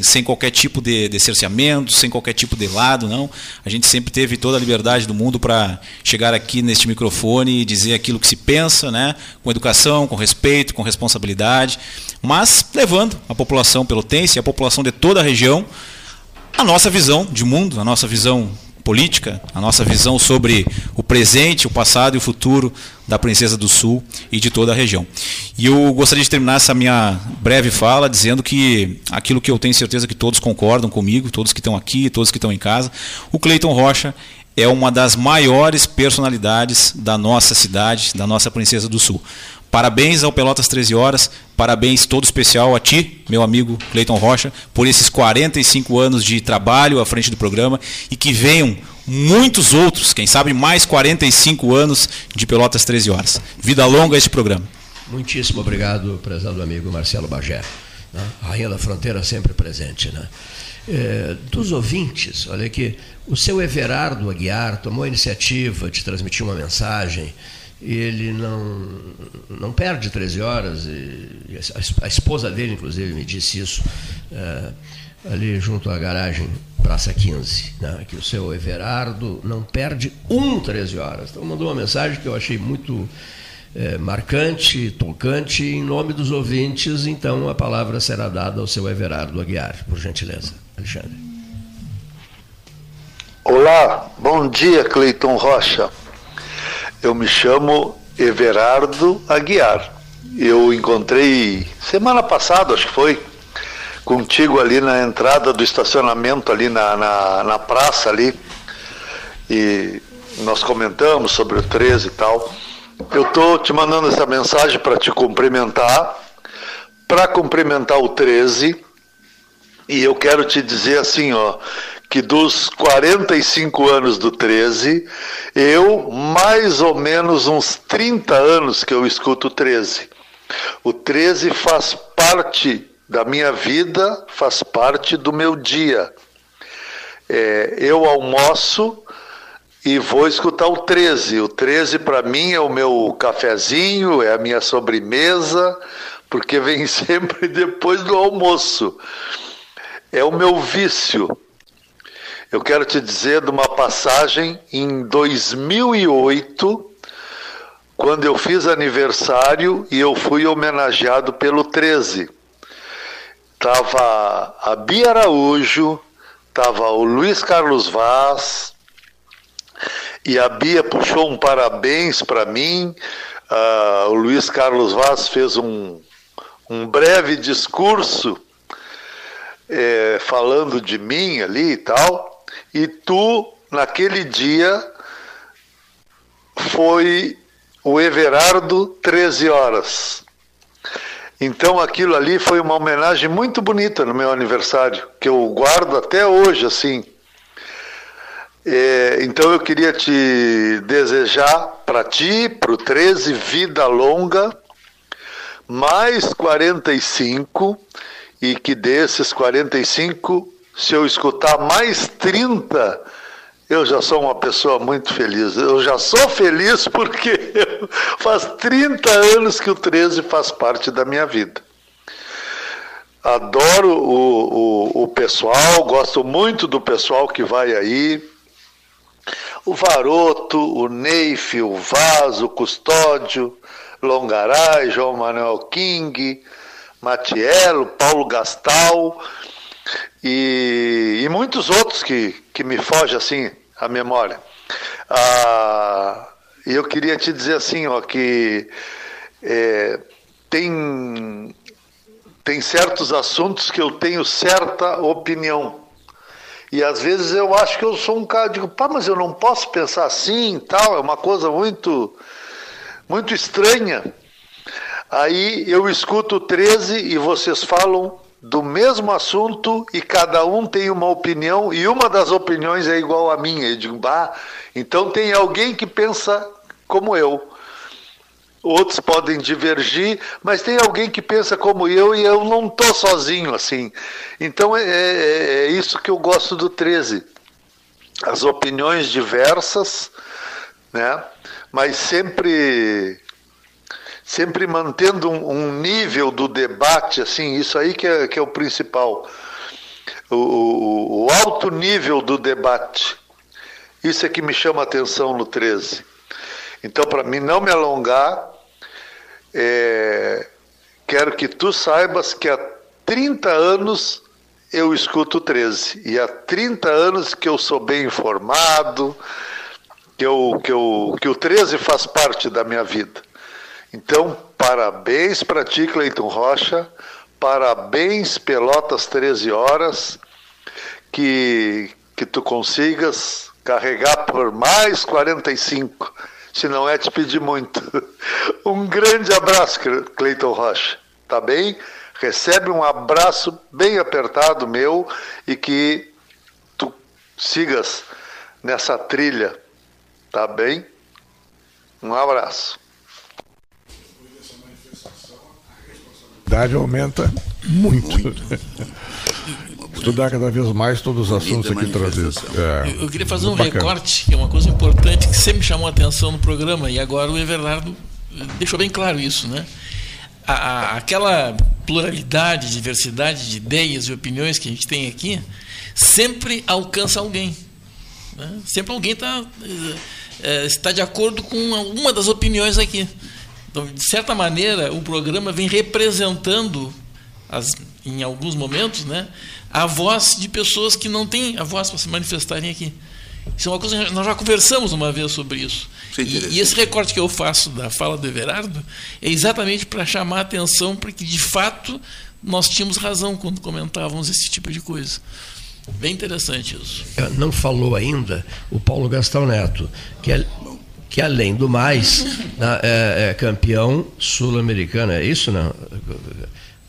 sem qualquer tipo de cerceamento, sem qualquer tipo de lado, não. A gente sempre teve toda a liberdade do mundo para chegar aqui neste microfone e dizer aquilo que se pensa, né, com educação, com respeito, com responsabilidade, mas levando a população pelotense e a população de toda a região a nossa visão de mundo, a nossa visão política, a nossa visão sobre o presente, o passado e o futuro da Princesa do Sul e de toda a região. E eu gostaria de terminar essa minha breve fala dizendo que aquilo que eu tenho certeza que todos concordam comigo, todos que estão aqui, todos que estão em casa, o Cleiton Rocha é uma das maiores personalidades da nossa cidade, da nossa Princesa do Sul. Parabéns ao Pelotas 13 Horas, parabéns todo especial a ti, meu amigo Cleiton Rocha, por esses 45 anos de trabalho à frente do programa, e que venham muitos outros, quem sabe mais 45 anos de Pelotas 13 Horas. Vida longa a este programa. Muitíssimo obrigado, prezado amigo Marcelo Bagé. Né? A Rainha da Fronteira sempre presente, né? Dos ouvintes, olha aqui, o seu Everardo Aguiar tomou a iniciativa de transmitir uma mensagem. Ele não perde 13 horas, e a esposa dele, inclusive, me disse isso, ali junto à garagem Praça 15, né, que o seu Everardo não perde 13 horas. Então mandou uma mensagem que eu achei muito marcante, tocante, em nome dos ouvintes. Então a palavra será dada ao seu Everardo Aguiar, por gentileza. Alexandre. Olá, bom dia, Cleiton Rocha. Eu me chamo Everardo Aguiar. Eu encontrei semana passada, acho que foi, contigo ali na entrada do estacionamento ali na praça ali, e nós comentamos sobre o 13 e tal. Eu estou te mandando essa mensagem para te cumprimentar, para cumprimentar o 13, e eu quero te dizer assim, ó, que dos 45 anos do 13, eu, mais ou menos uns 30 anos que eu escuto o 13. O 13 faz parte da minha vida, faz parte do meu dia. Eu almoço e vou escutar o 13. O 13 para mim é o meu cafezinho, é a minha sobremesa, porque vem sempre depois do almoço. É o meu vício. Eu quero te dizer de uma passagem em 2008, quando eu fiz aniversário e eu fui homenageado pelo 13. Tava a Bia Araújo, tava o Luiz Carlos Vaz, e a Bia puxou um parabéns para mim. O Luiz Carlos Vaz fez um breve discurso falando de mim ali e tal. E tu, naquele dia, foi o Everardo 13 horas. Então aquilo ali foi uma homenagem muito bonita no meu aniversário, que eu guardo até hoje, assim. Então eu queria te desejar, para ti, para o 13, vida longa, mais 45, e que desses 45... se eu escutar mais 30, eu já sou uma pessoa muito feliz. Eu já sou feliz porque faz 30 anos que o 13 faz parte da minha vida. Adoro o pessoal, gosto muito do pessoal que vai aí. O Varoto, o Neif, o Vaz, o Custódio, Longaray, João Manuel King, Matiello, Paulo Gastal... E muitos outros que me foge assim a memória. E eu queria te dizer assim, ó, que tem certos assuntos que eu tenho certa opinião. E às vezes eu acho que eu sou um cara, digo, pá, mas eu não posso pensar assim e tal, é uma coisa muito, muito estranha. Aí eu escuto o 13 e vocês falam do mesmo assunto e cada um tem uma opinião e uma das opiniões é igual à minha. Eu digo, bah, então tem alguém que pensa como eu. Outros podem divergir, mas tem alguém que pensa como eu e eu não estou sozinho assim. Então é isso que eu gosto do 13. As opiniões diversas, né? Mas sempre mantendo um nível do debate, assim, isso aí que é o principal, o alto nível do debate, isso é que me chama a atenção no 13. Então, para mim não me alongar, quero que tu saibas que há 30 anos eu escuto o 13, e há 30 anos que eu sou bem informado, que o 13 faz parte da minha vida. Então, parabéns para ti, Cleiton Rocha, parabéns Pelotas 13 Horas, que tu consigas carregar por mais 45, se não é te pedir muito. Um grande abraço, Cleiton Rocha, tá bem? Recebe um abraço bem apertado meu e que tu sigas nessa trilha, tá bem? Um abraço. Aumenta muito. Estudar cada vez mais todos os assuntos aqui trazidos. Eu queria fazer um recorte, que é uma coisa importante que sempre chamou a atenção no programa, e agora o Everardo deixou bem claro isso, né? Aquela pluralidade, diversidade de ideias e opiniões que a gente tem aqui sempre alcança alguém, né? Sempre alguém está de acordo com uma das opiniões aqui. Então, de certa maneira, o programa vem representando, em alguns momentos, né, a voz de pessoas que não têm a voz para se manifestarem aqui. Isso é uma coisa que nós já conversamos uma vez sobre isso. E esse recorte que eu faço da fala do Everardo é exatamente para chamar a atenção para que, de fato, nós tínhamos razão quando comentávamos esse tipo de coisa. Bem interessante isso. Não falou ainda o Paulo Gastal Neto, que além do mais, é campeão sul-americano, é isso, não?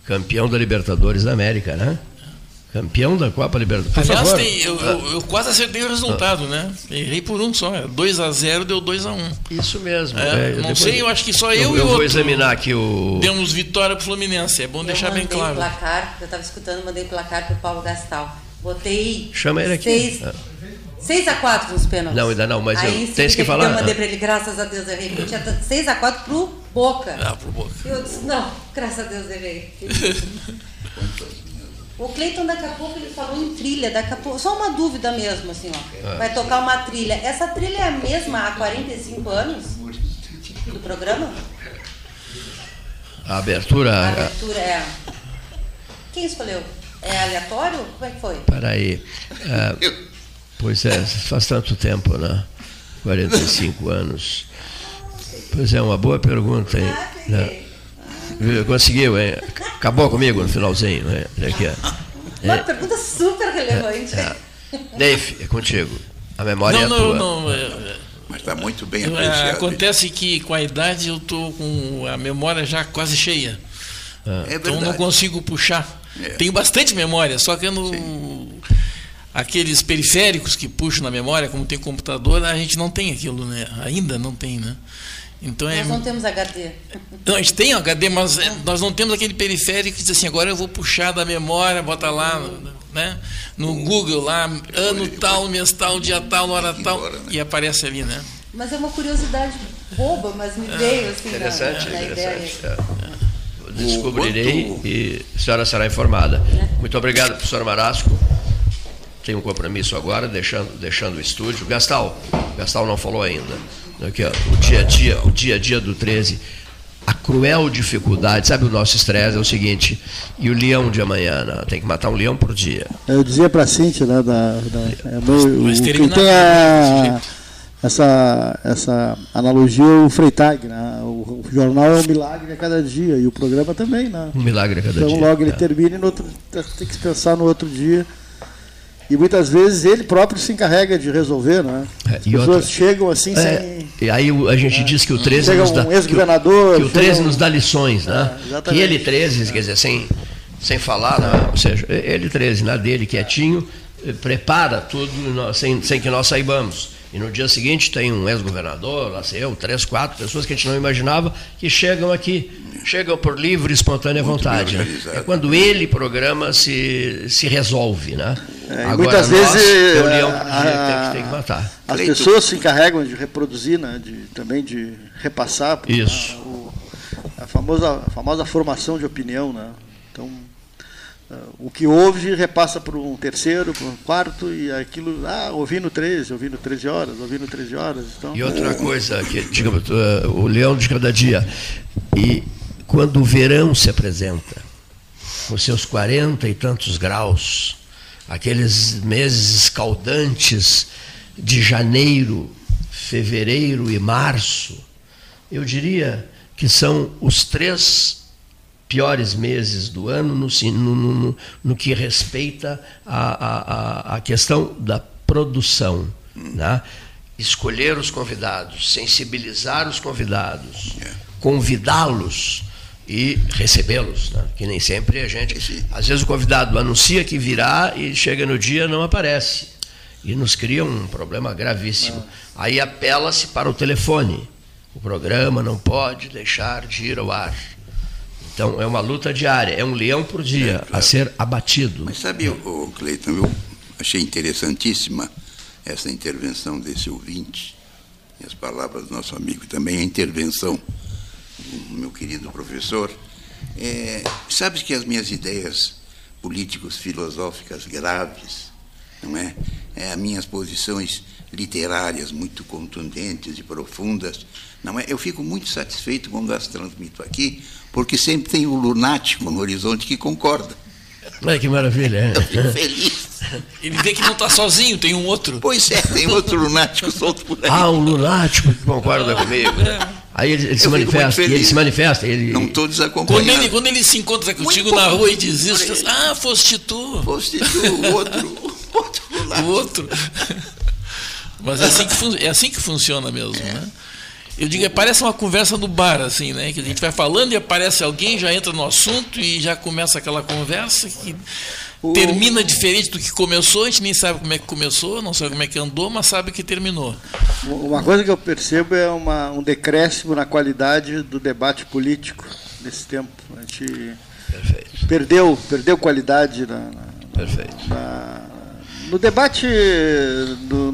Campeão da Libertadores da América, né? Campeão da Copa Libertadores. Aliás, eu quase acertei o resultado, né? Errei por um só. 2-0 deu 2-1. Isso mesmo. É, não sei, eu acho que só eu e o outro. Eu vou examinar aqui o... Demos vitória para o Fluminense, é bom deixar bem claro. Placar, eu estava escutando, mandei placar para o Paulo Gastal. Botei... Chama ele aqui. 6-4 nos pênaltis. Não, ainda não, mas aí, eu tens que falar. Eu mandei para ele, graças a Deus, errei. Eu tinha 6-4 para o Boca. Ah, para o Boca. Eu disse, não, graças a Deus, errei. O Cleiton, daqui a pouco, ele falou em trilha, daqui a pouco, só uma dúvida mesmo, assim, ó. Vai tocar uma trilha. Essa trilha é a mesma há 45 anos do programa? A abertura... A abertura, é. Quem escolheu? É aleatório? Como é que foi? Peraí. Pois é, faz tanto tempo, né? 45 anos. Pois é, uma boa pergunta, hein? Né? Conseguiu, hein? Acabou comigo no finalzinho, né? Aqui, uma pergunta super relevante. Neif, é contigo. A memória é tua. Mas está muito bem apreciado. Acontece que com a idade eu estou com a memória já quase cheia. É então não consigo puxar. Tenho bastante memória, só que eu não... Aqueles periféricos que puxam na memória, como tem computador, a gente não tem aquilo, né? Ainda não tem, né? Então, nós não temos HD. Não, a gente tem HD, mas nós não temos aquele periférico que diz assim, agora eu vou puxar da memória, bota lá, né, no Google, lá, ano tal, mês tal, dia tal, hora tal, e aparece ali, né? Mas é uma curiosidade boba, mas me veio assim. Interessante, na interessante. Ideia. Descobrirei e a senhora será informada. Muito obrigado, professor Marasco. Tem um compromisso agora, deixando o estúdio. Gastal não falou ainda. Aqui, ó, o dia a dia do 13, a cruel dificuldade, sabe, o nosso estresse é o seguinte, e o leão de amanhã, né? Tem que matar um leão por dia. Eu dizia para a Cíntia, né, quem tem essa analogia, o Freitag, né? O jornal é um milagre a cada dia, e o programa também, né? Um milagre a cada dia. Então logo ele termina e no outro, tem que pensar no outro dia. E muitas vezes ele próprio se encarrega de resolver, né? As pessoas chegam assim sem... E aí a gente diz que o 13 chega nos dá... um ex-governador... Que o 13 nos dá lições, né? Que ele 13, quer dizer, sem falar, né? Ou seja, ele 13, na dele, quietinho, prepara tudo sem que nós saibamos. E no dia seguinte tem um ex-governador, lá sei eu, 3, 4 pessoas que a gente não imaginava que chegam aqui, chegam por livre e espontânea vontade. Né? É quando ele programa se resolve, né? Agora, muitas vezes o leão tem que matar. As pessoas se encarregam de reproduzir, né? Também de repassar isso. A famosa formação de opinião, né? Então o que ouve repassa para um terceiro, para um quarto, e aquilo, ouvindo 13 horas. Então... E outra coisa, que, digamos, o leão de cada dia, e quando o verão se apresenta, com seus 40 e tantos graus, aqueles meses escaldantes de janeiro, fevereiro e março, eu diria que são os 3 piores meses do ano no que respeita à questão da produção, né? Escolher os convidados, sensibilizar os convidados, convidá-los e recebê-los, né? Que nem sempre a gente... Às vezes o convidado anuncia que virá e chega no dia e não aparece. E nos cria um problema gravíssimo. Aí apela-se para o telefone. O programa não pode deixar de ir ao ar. Então, é uma luta diária, é um leão por dia a ser abatido. Mas sabe, Cleiton, eu achei interessantíssima essa intervenção desse ouvinte, e as palavras do nosso amigo também, a intervenção do meu querido professor. Sabes que as minhas ideias políticos filosóficas graves, não é? As minhas posições literárias muito contundentes e profundas, não é? Eu fico muito satisfeito quando as transmito aqui, porque sempre tem um lunático no horizonte que concorda. Olha que maravilha. Eu fico feliz. Ele vê que não está sozinho, tem um outro. Pois é, tem outro lunático solto por aí. Ah, um lunático que concorda comigo. Aí ele se manifesta, ele se manifesta. Não estou desacompanhado. Quando ele se encontra contigo muito na rua e diz isso, ah, foste tu. Foste tu, outro lunático. Outro. Mas é assim que funciona mesmo, né? Eu digo, parece uma conversa no bar, assim, né? Que a gente vai falando e aparece alguém, já entra no assunto e já começa aquela conversa que termina diferente do que começou. A gente nem sabe como é que começou, não sabe como é que andou, mas sabe que terminou. Uma coisa que eu percebo é um decréscimo na qualidade do debate político nesse tempo. A gente perdeu qualidade no debate,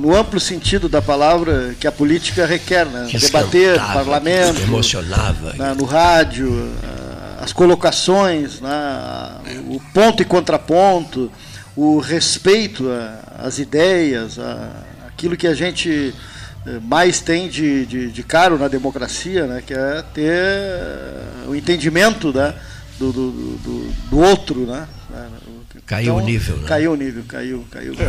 no amplo sentido da palavra que a política requer, né? Debater, parlamento, emocionava, no rádio, as colocações, o ponto e contraponto, o respeito às ideias, aquilo que a gente mais tem de caro na democracia, né? Que é ter o entendimento, né? do outro, né? Caiu o nível, né? Caiu.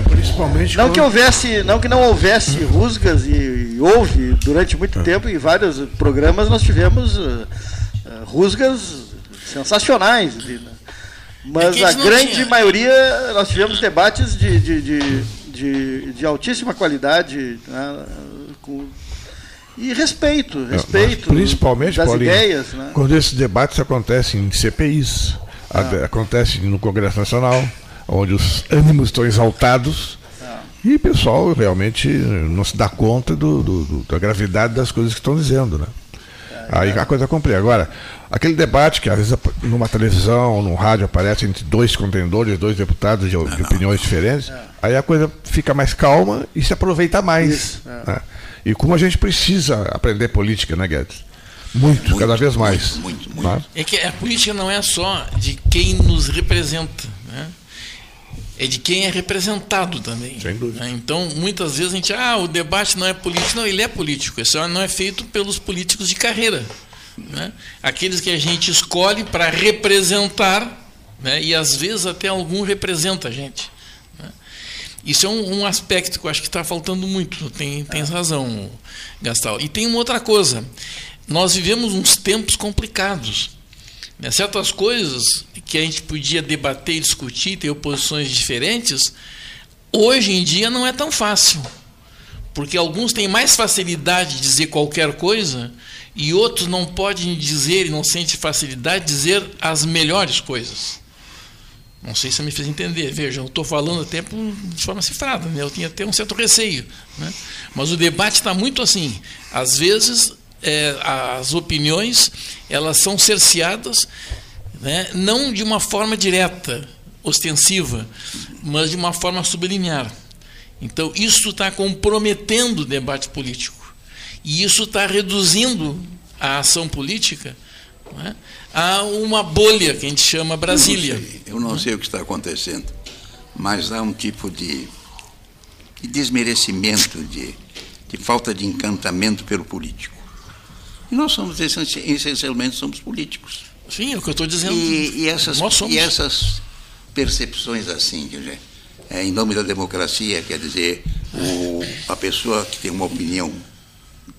Principalmente não quando... que não houvesse rusgas, e houve durante muito tempo em vários programas nós tivemos rusgas sensacionais, né? Mas a grande maioria nós tivemos debates de altíssima qualidade, né? E respeito principalmente das ideias, né? Quando esses debates acontecem em CPIs, acontece no Congresso Nacional, onde os ânimos estão exaltados, e o pessoal realmente não se dá conta da gravidade das coisas que estão dizendo, né? Aí a coisa compleia. Agora, aquele debate que às vezes numa televisão, num rádio aparece entre dois contendores, dois deputados de opiniões diferentes, aí a coisa fica mais calma e se aproveita mais. Isso, né? E como a gente precisa aprender política, né, Guedes? Muito, cada vez mais. Muito. É que a política não é só de quem nos representa, né? É de quem é representado também. Sem dúvida. Né? Então, muitas vezes a gente... o debate não é político. Não, ele é político. Isso não é feito pelos políticos de carreira, né? Aqueles que a gente escolhe para representar, né? E, às vezes, até algum representa a gente, né? Isso é um aspecto que eu acho que está faltando muito. Tem razão, Gastal. E tem uma outra coisa... Nós vivemos uns tempos complicados, né? Certas coisas que a gente podia debater e discutir, ter posições diferentes, hoje em dia não é tão fácil, porque alguns têm mais facilidade de dizer qualquer coisa e outros não podem dizer e não sentem facilidade de dizer as melhores coisas. Não sei se eu me fiz entender. Veja, eu estou falando até de forma cifrada, né? Eu tinha até um certo receio, né? Mas o debate está muito assim. Às vezes... as opiniões, elas são cerceadas, né? Não de uma forma direta, ostensiva, mas de uma forma subliminar. Então, isso está comprometendo o debate político. E isso está reduzindo a ação política, né, a uma bolha que a gente chama Brasília. Eu não sei o que está acontecendo, mas há um tipo de desmerecimento, de falta de encantamento pelo político. E nós somos, essencialmente, somos políticos. Sim, é o que eu estou dizendo. E essas percepções assim, quer dizer, em nome da democracia, quer dizer, a pessoa que tem uma opinião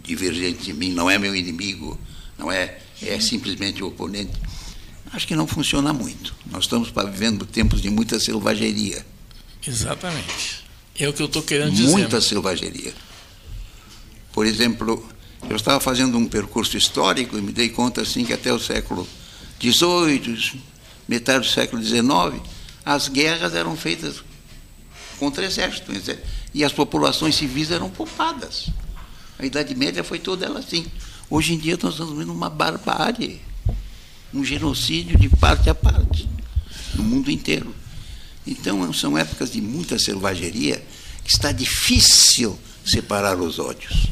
divergente de mim não é meu inimigo, não é simplesmente o oponente. Acho que não funciona muito. Nós estamos vivendo tempos de muita selvageria. Exatamente. É o que eu estou querendo dizer. Muita selvageria. Por exemplo... Eu estava fazendo um percurso histórico e me dei conta assim que até o século XVIII, metade do século XIX, as guerras eram feitas contra exércitos, e as populações civis eram poupadas. A Idade Média foi toda ela assim. Hoje em dia nós estamos vendo uma barbárie, um genocídio de parte a parte, no mundo inteiro. Então, são épocas de muita selvageria que está difícil separar os ódios.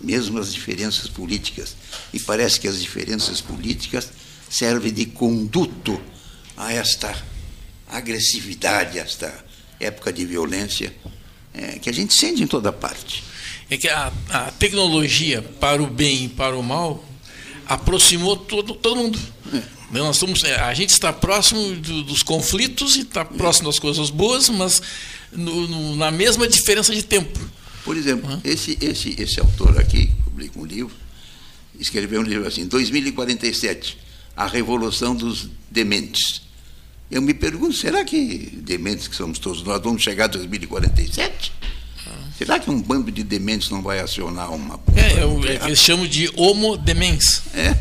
Mesmo as diferenças políticas. E parece que as diferenças políticas servem de conduto a esta agressividade, a esta época de violência, que a gente sente em toda parte. É que a tecnologia, para o bem e para o mal, aproximou todo mundo. Nós somos, a gente está próximo dos conflitos e está próximo das coisas boas, mas na mesma diferença de tempo. Por exemplo, esse autor aqui, publica um livro, escreveu um livro assim, 2047, A Revolução dos Dementes. Eu me pergunto, será que dementes que somos todos nós vamos chegar a 2047? Será que um bando de dementes não vai acionar uma... eles chamam de homo demens. É.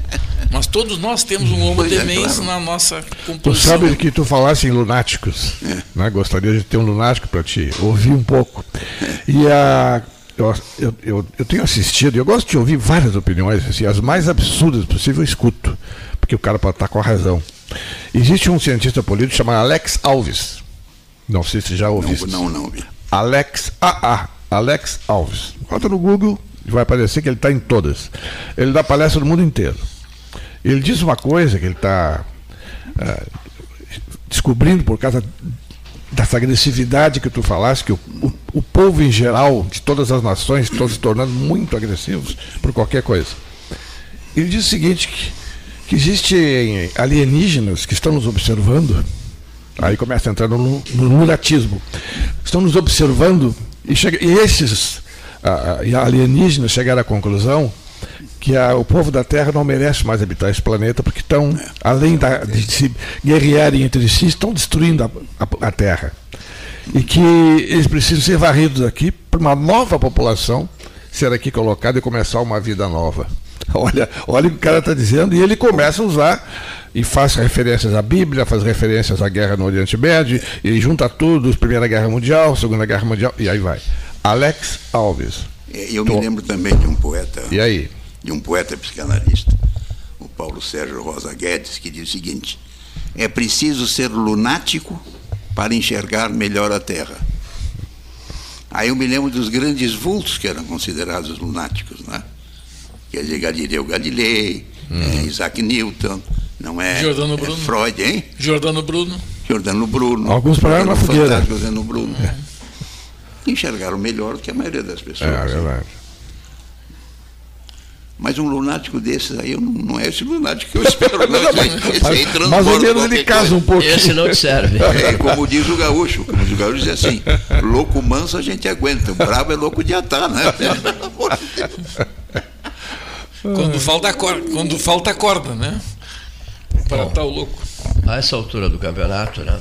Mas todos nós temos um homo demens, claro, na nossa composição. Tu sabe que tu falasse em lunáticos. É. Né? Gostaria de ter um lunático para te ouvir um pouco. E eu tenho assistido, eu gosto de ouvir várias opiniões, assim, as mais absurdas possível eu escuto, porque o cara pode estar com a razão. Existe um cientista político chamado Alex Alves. Não sei se já ouviste. Não ouvi. Alex Alves. Bota no Google e vai aparecer que ele está em todas. Ele dá palestra no mundo inteiro. Ele diz uma coisa que ele está descobrindo por causa dessa agressividade que tu falaste, que o povo em geral, de todas as nações, estão se tornando muito agressivos por qualquer coisa. Ele diz o seguinte, que existem alienígenas que estão nos observando. Aí começa a entrar no lunatismo. Estão nos observando e esses alienígenas chegaram à conclusão que o povo da Terra não merece mais habitar esse planeta, porque estão, além de se guerrearem entre si, estão destruindo a Terra. E que eles precisam ser varridos aqui para uma nova população ser aqui colocada e começar uma vida nova. Olha o que o cara está dizendo, e ele começa a usar e faz referências à Bíblia, faz referências à guerra no Oriente Médio, e junta tudo, Primeira Guerra Mundial, Segunda Guerra Mundial, e aí vai. Alex Alves. Eu me lembro também de um poeta, e aí? De um poeta psicanalista, o Paulo Sérgio Rosa Guedes, que diz o seguinte: é preciso ser lunático para enxergar melhor a Terra. Aí eu me lembro dos grandes vultos que eram considerados lunáticos, né? Quer dizer, Galileu Galilei, Isaac Newton, não é, Freud, hein? Giordano Bruno. Alguns pararam na fogueira. Giordano Bruno. É. Enxergaram melhor do que a maioria das pessoas. É verdade. Mas um lunático desses aí, não é esse lunático que eu espero. Mas o menos ele casa um pouco. Esse não serve. É, como diz o gaúcho. Como diz o gaúcho, diz assim: louco manso a gente aguenta, o brabo é louco de atar, né? Pelo amor de Deus. Quando falta corda, né? Para estar o louco. A essa altura do campeonato, né?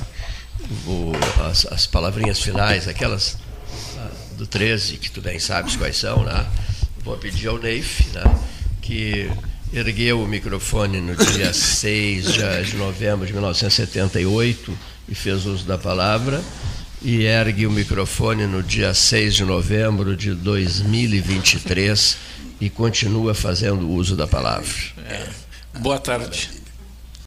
As palavrinhas finais, aquelas do 13, que tu bem sabes quais são, né? Vou pedir ao Neif, né? Que ergueu o microfone no dia 6 de novembro de 1978 e fez uso da palavra, e ergue o microfone no dia 6 de novembro de 2023, e continua fazendo uso da palavra. Boa tarde.